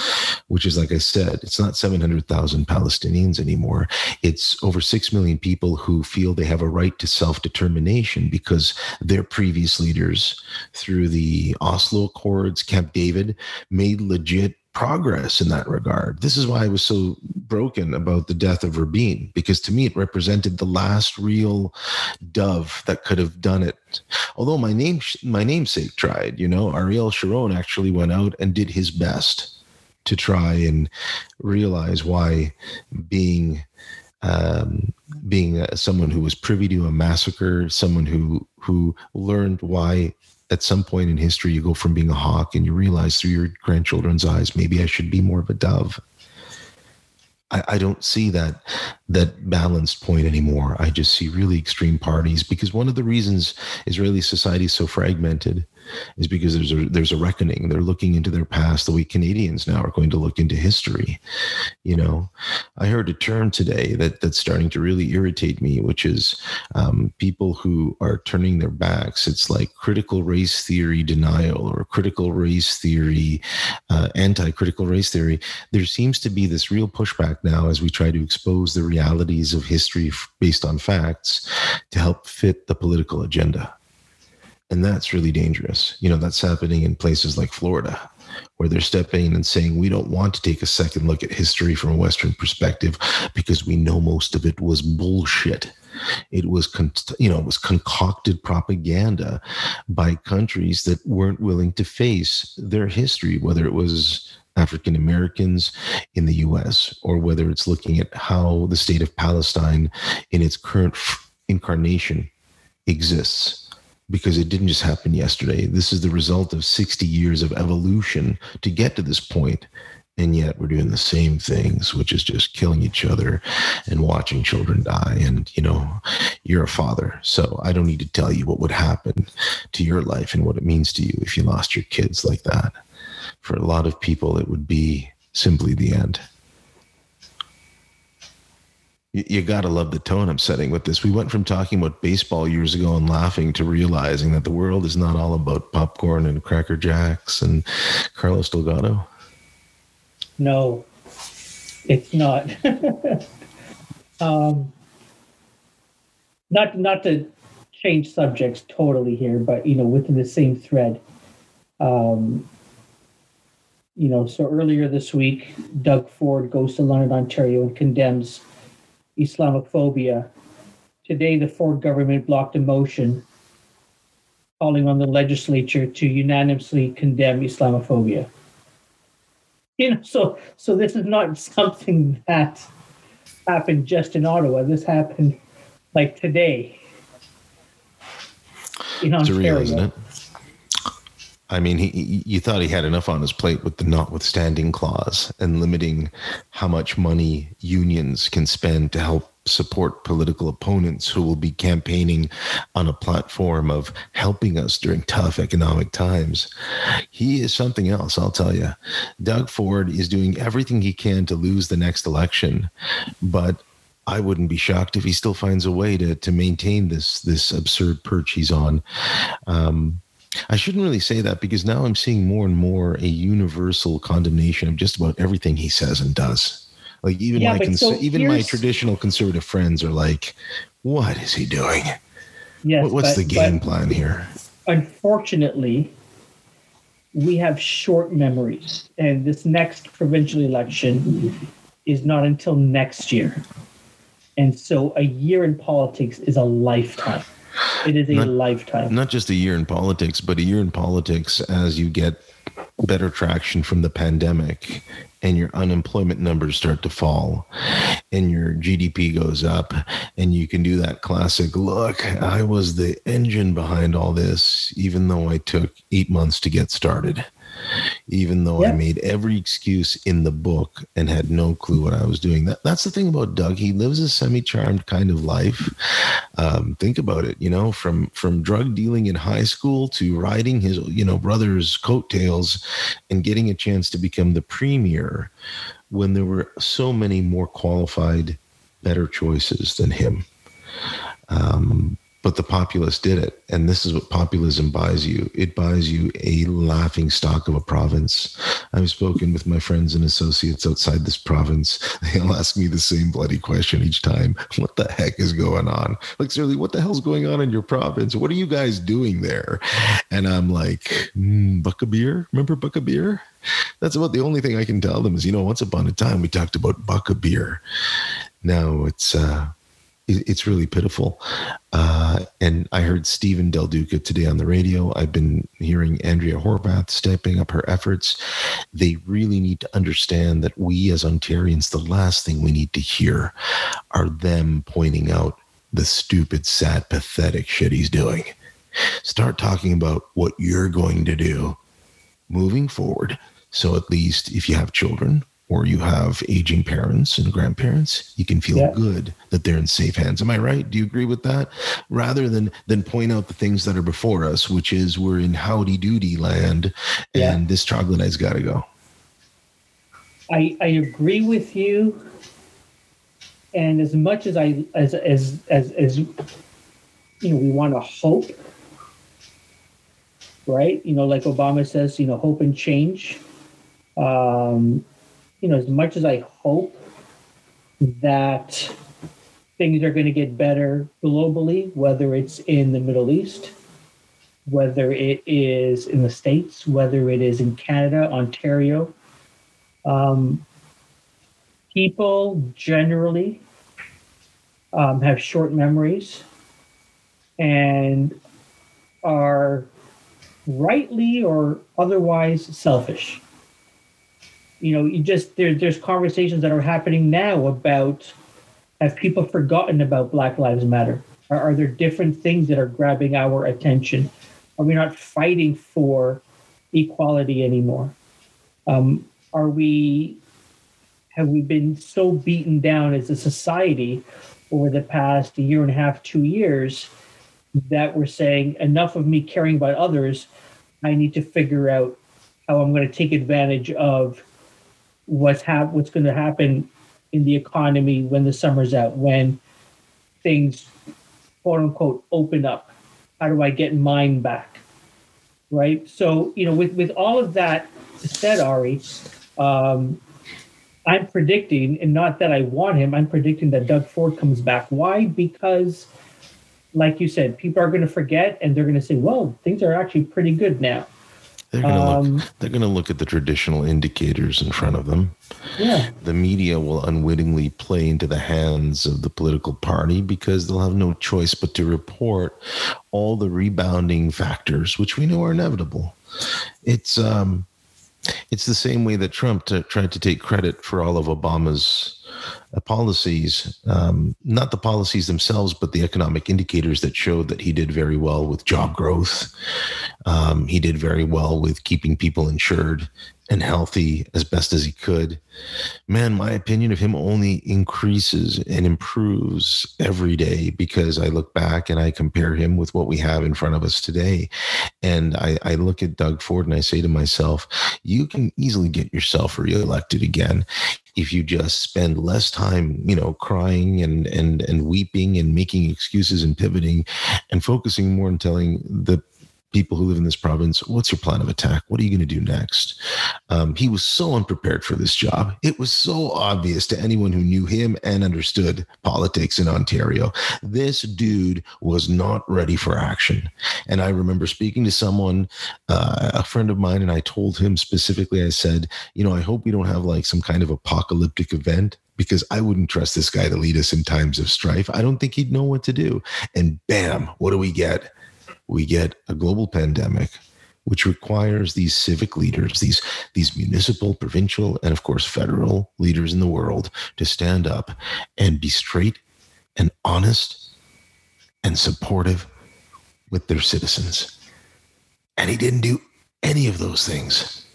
which is, like I said, it's not 700,000 Palestinians anymore. It's over 6 million people who feel they have a right to self-determination because their previous leaders, through the Oslo Accords, Camp David, made legit progress in that regard. This is why I was so broken about the death of Rabin, because to me it represented the last real dove that could have done it. Although my namesake tried, you know, Ariel Sharon actually went out and did his best to try and realize why being someone who was privy to a massacre, someone who learned why at some point in history, you go from being a hawk and you realize through your grandchildren's eyes, maybe I should be more of a dove. I don't see that balanced point anymore. I just see really extreme parties, because one of the reasons Israeli society is so fragmented is because there's a reckoning. They're looking into their past the way Canadians now are going to look into history. You know, I heard a term today that's starting to really irritate me, which is people who are turning their backs. It's like critical race theory denial or critical race theory, anti-critical race theory. There seems to be this real pushback now as we try to expose the realities of history based on facts to help fit the political agenda. And that's really dangerous. You know, that's happening in places like Florida, where they're stepping in and saying, we don't want to take a second look at history from a Western perspective because we know most of it was bullshit. It was, it was concocted propaganda by countries that weren't willing to face their history, whether it was African Americans in the U.S. or whether it's looking at how the state of Palestine in its current incarnation exists. Because it didn't just happen yesterday. This is the result of 60 years of evolution to get to this point. And yet we're doing the same things, which is just killing each other and watching children die. And, you know, you're a father, so I don't need to tell you what would happen to your life and what it means to you if you lost your kids like that. For a lot of people, it would be simply the end. You got to love the tone I'm setting with this. We went from talking about baseball years ago and laughing to realizing that the world is not all about popcorn and Cracker Jacks and Carlos Delgado. No, it's not. Not to change subjects totally here, but, you know, within the same thread, you know, so earlier this week, Doug Ford goes to London, Ontario and condemns Islamophobia. Today, the Ford government blocked a motion calling on the legislature to unanimously condemn Islamophobia. You know, so this is not something that happened just in Ottawa. This happened like today in Ontario. Surreal, isn't it? I mean, you thought he had enough on his plate with the notwithstanding clause and limiting how much money unions can spend to help support political opponents who will be campaigning on a platform of helping us during tough economic times. He is something else, I'll tell you. Doug Ford is doing everything he can to lose the next election, but I wouldn't be shocked if he still finds a way to maintain this absurd perch he's on. I shouldn't really say that, because now I'm seeing more and more a universal condemnation of just about everything he says and does. Like even my traditional conservative friends are like, what is he doing? Yes, what's the game plan here? Unfortunately, we have short memories, and this next provincial election is not until next year. And so a year in politics is a lifetime. It is a lifetime. Not just a year in politics, but a year in politics as you get better traction from the pandemic and your unemployment numbers start to fall and your GDP goes up, and you can do that classic, look, I was the engine behind all this, even though I took 8 months to get started. Even though I made every excuse in the book and had no clue what I was doing. That's the thing about Doug. He lives a semi-charmed kind of life. Think about it, you know, from drug dealing in high school to riding his, you know, brother's coattails and getting a chance to become the premier when there were so many more qualified, better choices than him. But the populace did it. And this is what populism buys you. It buys you a laughing stock of a province. I've spoken with my friends and associates outside this province. They'll ask me the same bloody question each time. What the heck is going on? Like, seriously, what the hell's going on in your province? What are you guys doing there? And I'm like, Buckabir? Remember Buckabir? That's about the only thing I can tell them is, you know, once upon a time we talked about Buckabir. Now it's really pitiful. And I heard Stephen Del Duca today on the radio. I've been hearing Andrea Horwath stepping up her efforts. They really need to understand that we as Ontarians, the last thing we need to hear are them pointing out the stupid, sad, pathetic shit he's doing. Start talking about what you're going to do moving forward. So at least if you have children, or you have aging parents and grandparents, you can feel good that they're in safe hands. Am I right? Do you agree with that? Rather than point out the things that are before us, which is we're in howdy-doody land, and this troglodyte's got to go. I agree with you. And as much as we want to hope, right? You know, like Obama says, you know, hope and change. As much as I hope that things are going to get better globally, whether it's in the Middle East, whether it is in the States, whether it is in Canada, Ontario, people generally have short memories and are rightly or otherwise selfish. You know, you just there's conversations that are happening now about, have people forgotten about Black Lives Matter? Are there different things that are grabbing our attention? Are we not fighting for equality anymore? Have we been so beaten down as a society over the past year and a half, 2 years, that we're saying enough of me caring about others? I need to figure out how I'm going to take advantage of what's going to happen in the economy when the summer's out, when things, quote unquote, open up. How do I get mine back, right? So, you know, with all of that said, Ari, I'm predicting, and not that I want him, I'm predicting that Doug Ford comes back. Why? Because, like you said, people are going to forget, and they're going to say, well, things are actually pretty good now. They're going to look at the traditional indicators in front of them. Yeah. The media will unwittingly play into the hands of the political party because they'll have no choice but to report all the rebounding factors, which we know are inevitable. It's the same way that Trump tried to take credit for all of Obama's policies, not the policies themselves, but the economic indicators that showed that he did very well with job growth. He did very well with keeping people insured and healthy as best as he could. Man, my opinion of him only increases and improves every day because I look back and I compare him with what we have in front of us today. And I look at Doug Ford and I say to myself, you can easily get yourself reelected again if you just spend less time, you know, crying and weeping and making excuses and pivoting and focusing more on telling the people who live in this province, what's your plan of attack? What are you going to do next? He was so unprepared for this job. It was so obvious to anyone who knew him and understood politics in Ontario. This dude was not ready for action. And I remember speaking to someone, a friend of mine, and I told him specifically, I said, you know, I hope we don't have like some kind of apocalyptic event, because I wouldn't trust this guy to lead us in times of strife. I don't think he'd know what to do. And bam, what do we get? We get a global pandemic, which requires these civic leaders, these municipal, provincial, and of course, federal leaders in the world to stand up and be straight and honest and supportive with their citizens. And he didn't do any of those things.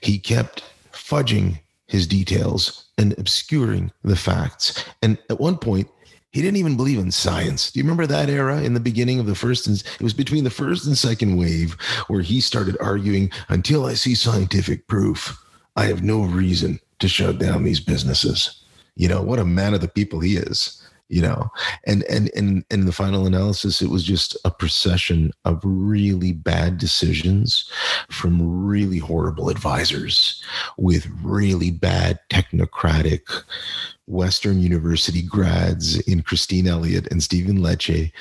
He kept fudging his details and obscuring the facts. And at one point, he didn't even believe in science. Do you remember that era in the beginning of the first? It was between the first and second wave where he started arguing, until I see scientific proof, I have no reason to shut down these businesses. You know, what a man of the people he is, you know. And in the final analysis, it was just a procession of really bad decisions from really horrible advisors with really bad technocratic Western University grads in Christine Elliott and Stephen Lecce,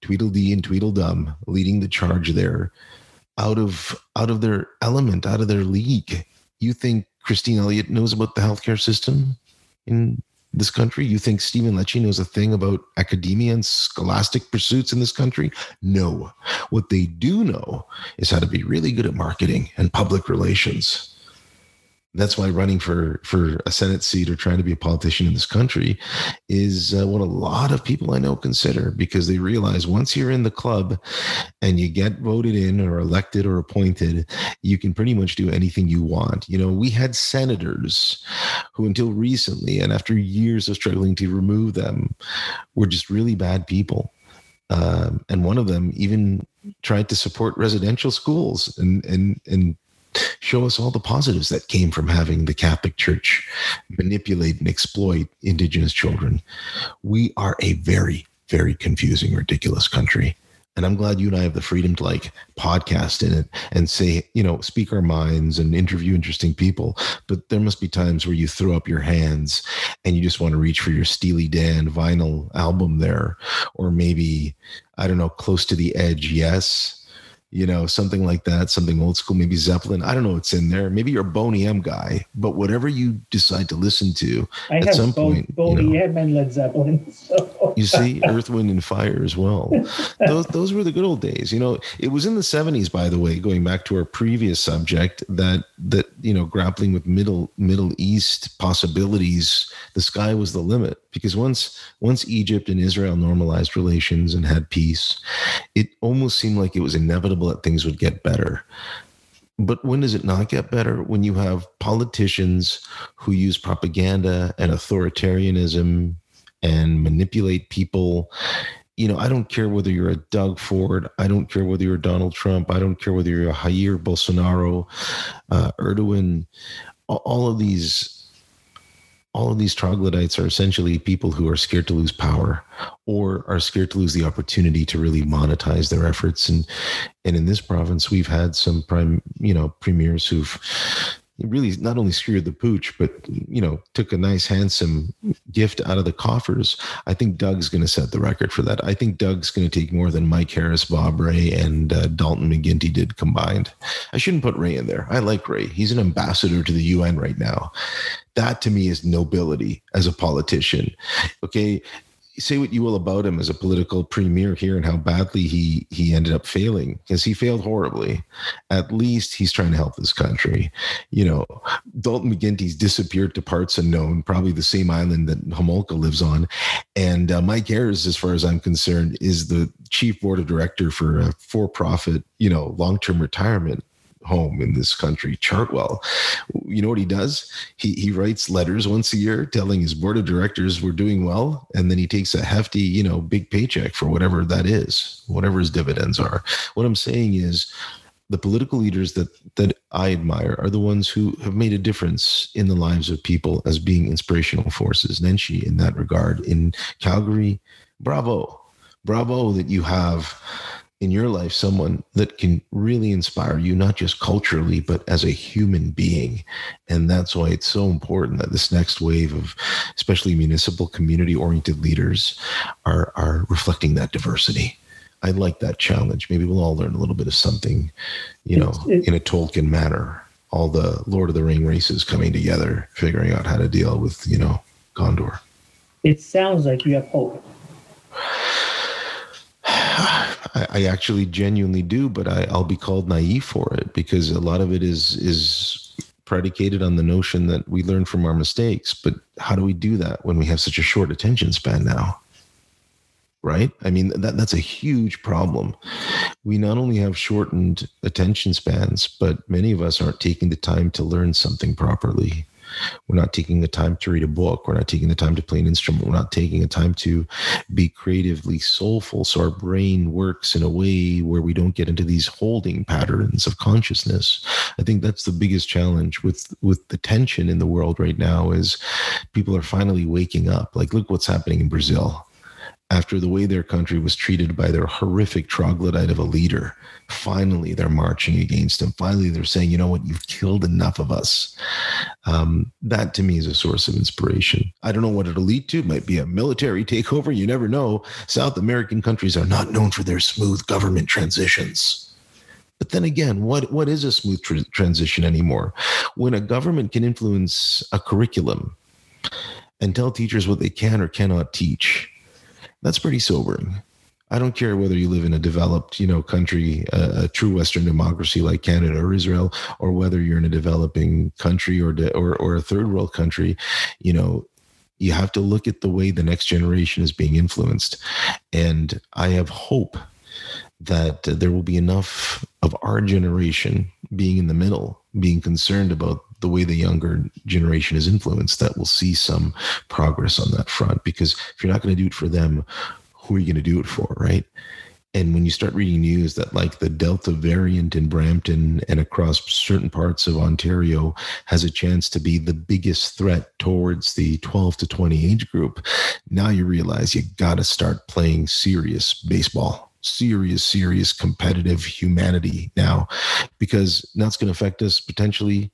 Tweedledee and Tweedledum, leading the charge there out of their element, out of their league. You think Christine Elliott knows about the healthcare system in this country? You think Stephen Lecce knows a thing about academia and scholastic pursuits in this country? No. What they do know is how to be really good at marketing and public relations. That's why running for a Senate seat or trying to be a politician in this country is what a lot of people I know consider, because they realize once you're in the club and you get voted in or elected or appointed, you can pretty much do anything you want. You know, we had senators who until recently, and after years of struggling to remove them, were just really bad people. And one of them even tried to support residential schools and show us all the positives that came from having the Catholic Church manipulate and exploit Indigenous children. We are a very, very confusing, ridiculous country. And I'm glad you and I have the freedom to like podcast in it and say, you know, speak our minds and interview interesting people. But there must be times where you throw up your hands and you just want to reach for your Steely Dan vinyl album there, or maybe, I don't know, Close to the Edge. Yes. You know, something like that, something old school, maybe Zeppelin. I don't know what's in there. Maybe you're a Boney M guy, but whatever you decide to listen to, at some point, Boney M and Led Zeppelin. So. You see, Earth, Wind, and Fire as well. Those were the good old days. You know, it was in the 70s, by the way, going back to our previous subject, that you know, grappling with Middle East possibilities, the sky was the limit. Because once Egypt and Israel normalized relations and had peace, it almost seemed like it was inevitable that things would get better. But when does it not get better? When you have politicians who use propaganda and authoritarianism and manipulate people. You know, I don't care whether you're a Doug Ford. I don't care whether you're Donald Trump. I don't care whether you're a Jair Bolsonaro, Erdogan, all of these troglodytes are essentially people who are scared to lose power or are scared to lose the opportunity to really monetize their efforts. And in this province, we've had some premiers who've really not only skewered the pooch, but, you know, took a nice, handsome gift out of the coffers. I think Doug's going to set the record for that. I think Doug's going to take more than Mike Harris, Bob Ray, and Dalton McGuinty did combined. I shouldn't put Ray in there. I like Ray. He's an ambassador to the UN right now. That to me is nobility as a politician. Okay. Say what you will about him as a political premier here and how badly he ended up failing, because he failed horribly. At least he's trying to help this country. You know, Dalton McGuinty's disappeared to parts unknown, probably the same island that Homolka lives on. And Mike Harris, as far as I'm concerned, is the chief board of director for a for-profit, you know, long-term retirement home in this country, Chartwell. You know what he does? He writes letters once a year telling his board of directors we're doing well, and then he takes a hefty, you know, big paycheck for whatever that is, whatever his dividends are. What I'm saying is the political leaders that I admire are the ones who have made a difference in the lives of people as being inspirational forces. Nenshi, in that regard, in Calgary, bravo that you have in your life someone that can really inspire you, not just culturally, but as a human being. And that's why it's so important that this next wave of especially municipal community-oriented leaders are reflecting that diversity. I like that challenge. Maybe we'll all learn a little bit of something, you know, in a Tolkien manner. All the Lord of the Ring races coming together, figuring out how to deal with, you know, Gondor. It sounds like you have hope. I actually genuinely do, but I'll be called naive for it, because a lot of it is predicated on the notion that we learn from our mistakes. But how do we do that when we have such a short attention span now? Right? I mean, that's a huge problem. We not only have shortened attention spans, but many of us aren't taking the time to learn something properly. We're not taking the time to read a book. We're not taking the time to play an instrument. We're not taking the time to be creatively soulful. So our brain works in a way where we don't get into these holding patterns of consciousness. I think that's the biggest challenge with the tension in the world right now is people are finally waking up. Like, look what's happening in Brazil. After the way their country was treated by their horrific troglodyte of a leader, finally they're marching against him. Finally, they're saying, you know what, you've killed enough of us. That to me is a source of inspiration. I don't know what it'll lead to. It might be a military takeover. You never know. South American countries are not known for their smooth government transitions. But then again, what is a smooth transition anymore? When a government can influence a curriculum and tell teachers what they can or cannot teach, that's pretty sobering. I don't care whether you live in a developed, country, a true Western democracy like Canada or Israel, or whether you're in a developing country or a third world country. You have to look at the way the next generation is being influenced. And I have hope that there will be enough of our generation being in the middle, being concerned about the way the younger generation is influenced, that we'll see some progress on that front. Because if you're not going to do it for them, who are you going to do it for, right? And when you start reading news that like the Delta variant in Brampton and across certain parts of Ontario has a chance to be the biggest threat towards the 12 to 20 age group, now you realize you got to start playing serious baseball. Serious competitive humanity now, because that's going to affect us potentially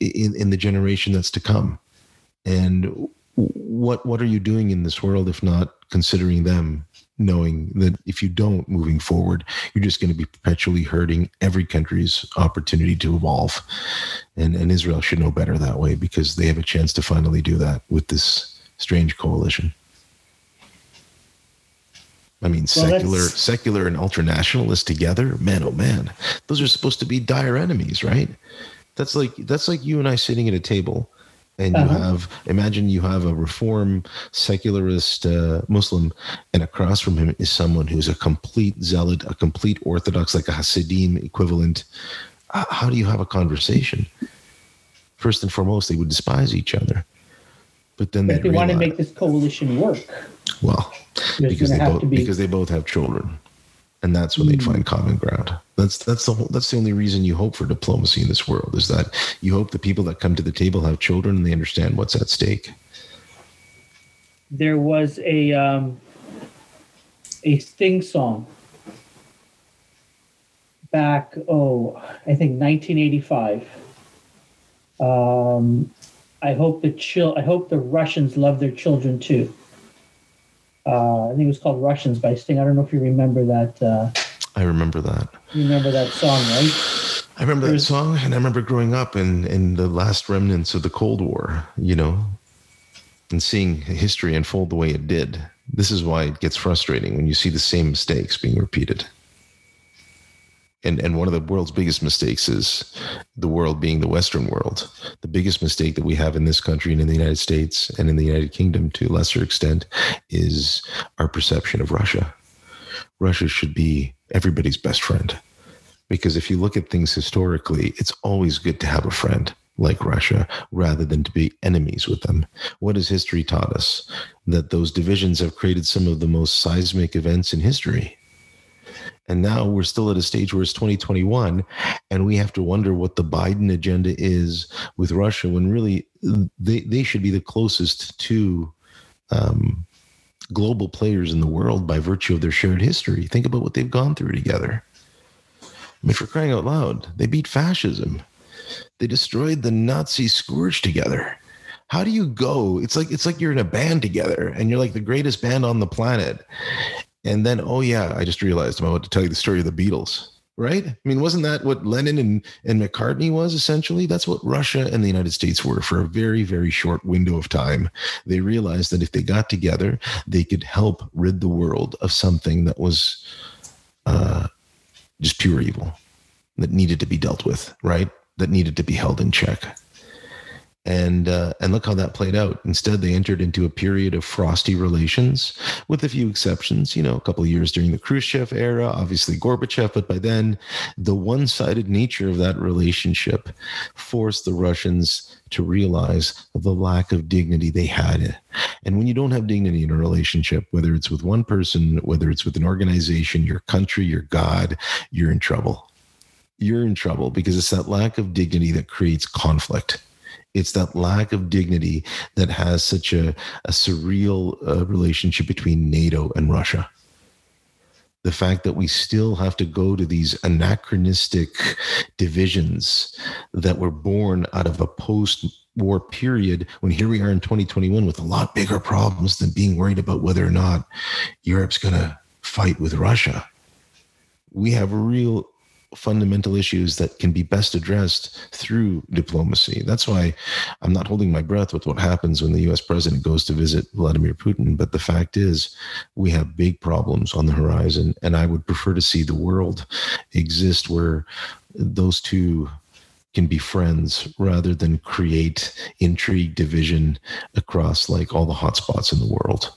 in the generation that's to come. And what are you doing in this world if not considering them, knowing that if you don't moving forward, you're just going to be perpetually hurting every country's opportunity to evolve. And Israel should know better that way, because they have a chance to finally do that with this strange coalition. I mean, well, secular and ultranationalist together, man, oh man, those are supposed to be dire enemies, right? That's like you and I sitting at a table, and you imagine you have a reform secularist Muslim, and across from him is someone who's a complete zealot, a complete orthodox, like a Hasidim equivalent. How do you have a conversation? First and foremost, they would despise each other. But they want to make this coalition work. Well, because they both have children, and that's when they'd find common ground. That's the only reason you hope for diplomacy in this world, is that you hope the people that come to the table have children and they understand what's at stake. There was a Sting song back, I think 1985. I hope the Russians love their children too. I think it was called "Russians" by Sting. I don't know if you remember that. I remember that. You remember that song, right? I remember that song, and I remember growing up in the last remnants of the Cold War, and seeing history unfold the way it did. This is why it gets frustrating when you see the same mistakes being repeated. And one of the world's biggest mistakes is the world being the Western world. The biggest mistake that we have in this country and in the United States and in the United Kingdom to a lesser extent is our perception of Russia. Russia should be everybody's best friend, because if you look at things historically, it's always good to have a friend like Russia rather than to be enemies with them. What has history taught us? That those divisions have created some of the most seismic events in history. And now we're still at a stage where it's 2021, and we have to wonder what the Biden agenda is with Russia, when really they should be the closest to global players in the world by virtue of their shared history. Think about what they've gone through together. I mean, for crying out loud, they beat fascism. They destroyed the Nazi scourge together. How do you go? It's like you're in a band together, and you're like the greatest band on the planet. And then, I just realized I'm about to tell you the story of the Beatles, right? I mean, wasn't that what Lennon and McCartney was, essentially? That's what Russia and the United States were for a very, very short window of time. They realized that if they got together, they could help rid the world of something that was just pure evil, that needed to be dealt with, right? That needed to be held in check. And look how that played out. Instead, they entered into a period of frosty relations, with a few exceptions, you know, a couple of years during the Khrushchev era, obviously Gorbachev. But by then, the one-sided nature of that relationship forced the Russians to realize the lack of dignity they had. And when you don't have dignity in a relationship, whether it's with one person, whether it's with an organization, your country, your God, you're in trouble. You're in trouble because it's that lack of dignity that creates conflict. It's that lack of dignity that has such a surreal relationship between NATO and Russia. The fact that we still have to go to these anachronistic divisions that were born out of a post-war period, when here we are in 2021 with a lot bigger problems than being worried about whether or not Europe's going to fight with Russia. We have real fundamental issues that can be best addressed through diplomacy. That's why I'm not holding my breath with what happens when the US president goes to visit Vladimir Putin. But the fact is, we have big problems on the horizon. And I would prefer to see the world exist where those two can be friends rather than create intrigue, division across like all the hotspots in the world.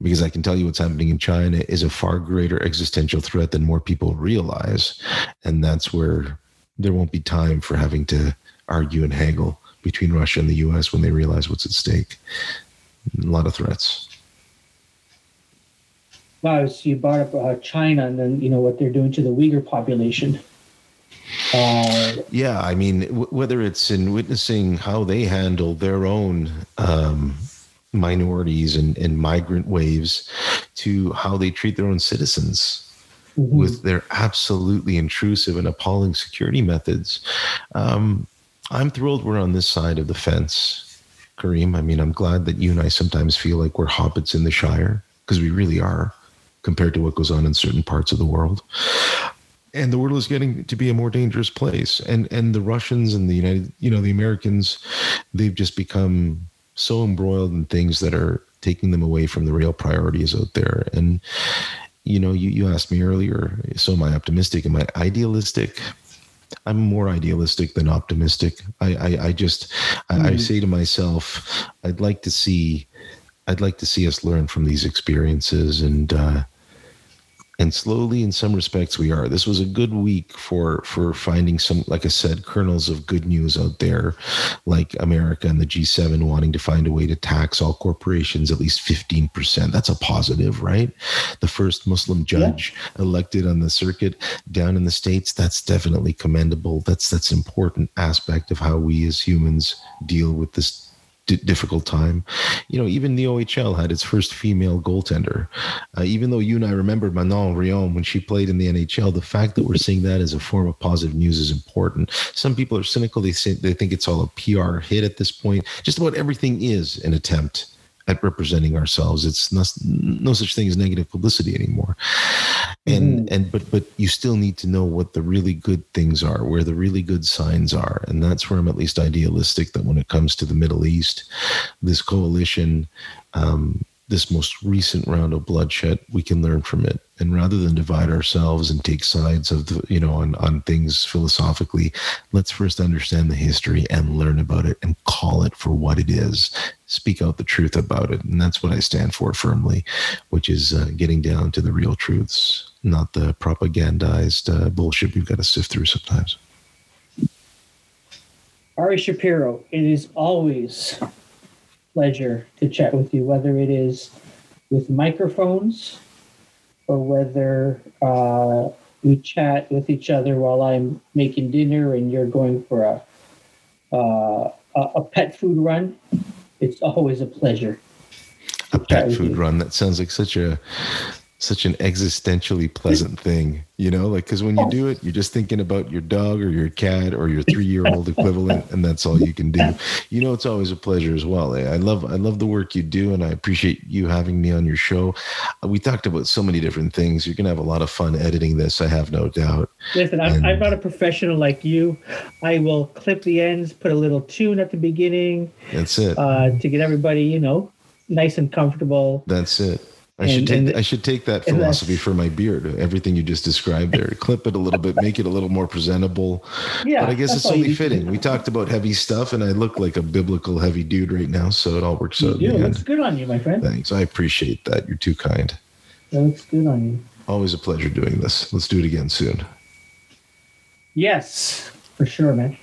Because I can tell you what's happening in China is a far greater existential threat than more people realize. And that's where there won't be time for having to argue and haggle between Russia and the US when they realize what's at stake. A lot of threats. Wow, so you brought up China and then, you know, what they're doing to the Uyghur population. Yeah, I mean, whether it's in witnessing how they handle their own minorities and migrant waves, to how they treat their own citizens with their absolutely intrusive and appalling security methods. I'm thrilled we're on this side of the fence, Kareem. I mean, I'm glad that you and I sometimes feel like we're hobbits in the Shire, because we really are compared to what goes on in certain parts of the world. And the world is getting to be a more dangerous place. And the Russians and the Americans, they've just become so embroiled in things that are taking them away from the real priorities out there. And, you know, you asked me earlier, so am I optimistic? Am I idealistic? I'm more idealistic than optimistic. I say to myself, I'd like to see us learn from these experiences. And slowly, in some respects, we are. This was a good week for finding some, like I said, kernels of good news out there, like America and the G7 wanting to find a way to tax all corporations at least 15%. That's a positive, right? The first Muslim judge elected on the circuit down in the States, that's definitely commendable. That's an important aspect of how we as humans deal with this difficult time. You know, even the OHL had its first female goaltender. Even though you and I remember Manon Rion when she played in the NHL, the fact that we're seeing that as a form of positive news is important. Some people are cynical. They think it's all a PR hit at this point. Just about everything is an attempt at representing ourselves. It's not, no such thing as negative publicity anymore. But you still need to know what the really good things are, where the really good signs are. And that's where I'm at least idealistic that when it comes to the Middle East, this coalition, this most recent round of bloodshed, we can learn from it. And rather than divide ourselves and take sides of the, you know, on things philosophically, let's first understand the history and learn about it and call it for what it is. Speak out the truth about it. And that's what I stand for firmly, which is getting down to the real truths, not the propagandized bullshit we've got to sift through sometimes. Ari Shapiro, it is always pleasure to chat with you, whether it is with microphones or whether we chat with each other while I'm making dinner and you're going for a pet food run. It's always a pleasure. A pet food run. That sounds like such an existentially pleasant thing, you know, like, because when you do it, you're just thinking about your dog or your cat or your 3-year-old equivalent, and that's all you can do. You know, it's always a pleasure as well. I love the work you do, and I appreciate you having me on your show. We talked about so many different things. You're going to have a lot of fun editing this, I have no doubt. Listen, I'm not a professional like you. I will clip the ends, put a little tune at the beginning. That's it. To get everybody, you know, nice and comfortable. That's it. I should take that philosophy for my beard. Everything you just described there, clip it a little bit, make it a little more presentable. Yeah, but I guess it's only fitting. We talked about heavy stuff, and I look like a biblical heavy dude right now, so it all works out. You do. It's good on you, my friend. Thanks. I appreciate that. You're too kind. That's good on you. Always a pleasure doing this. Let's do it again soon. Yes, for sure, man.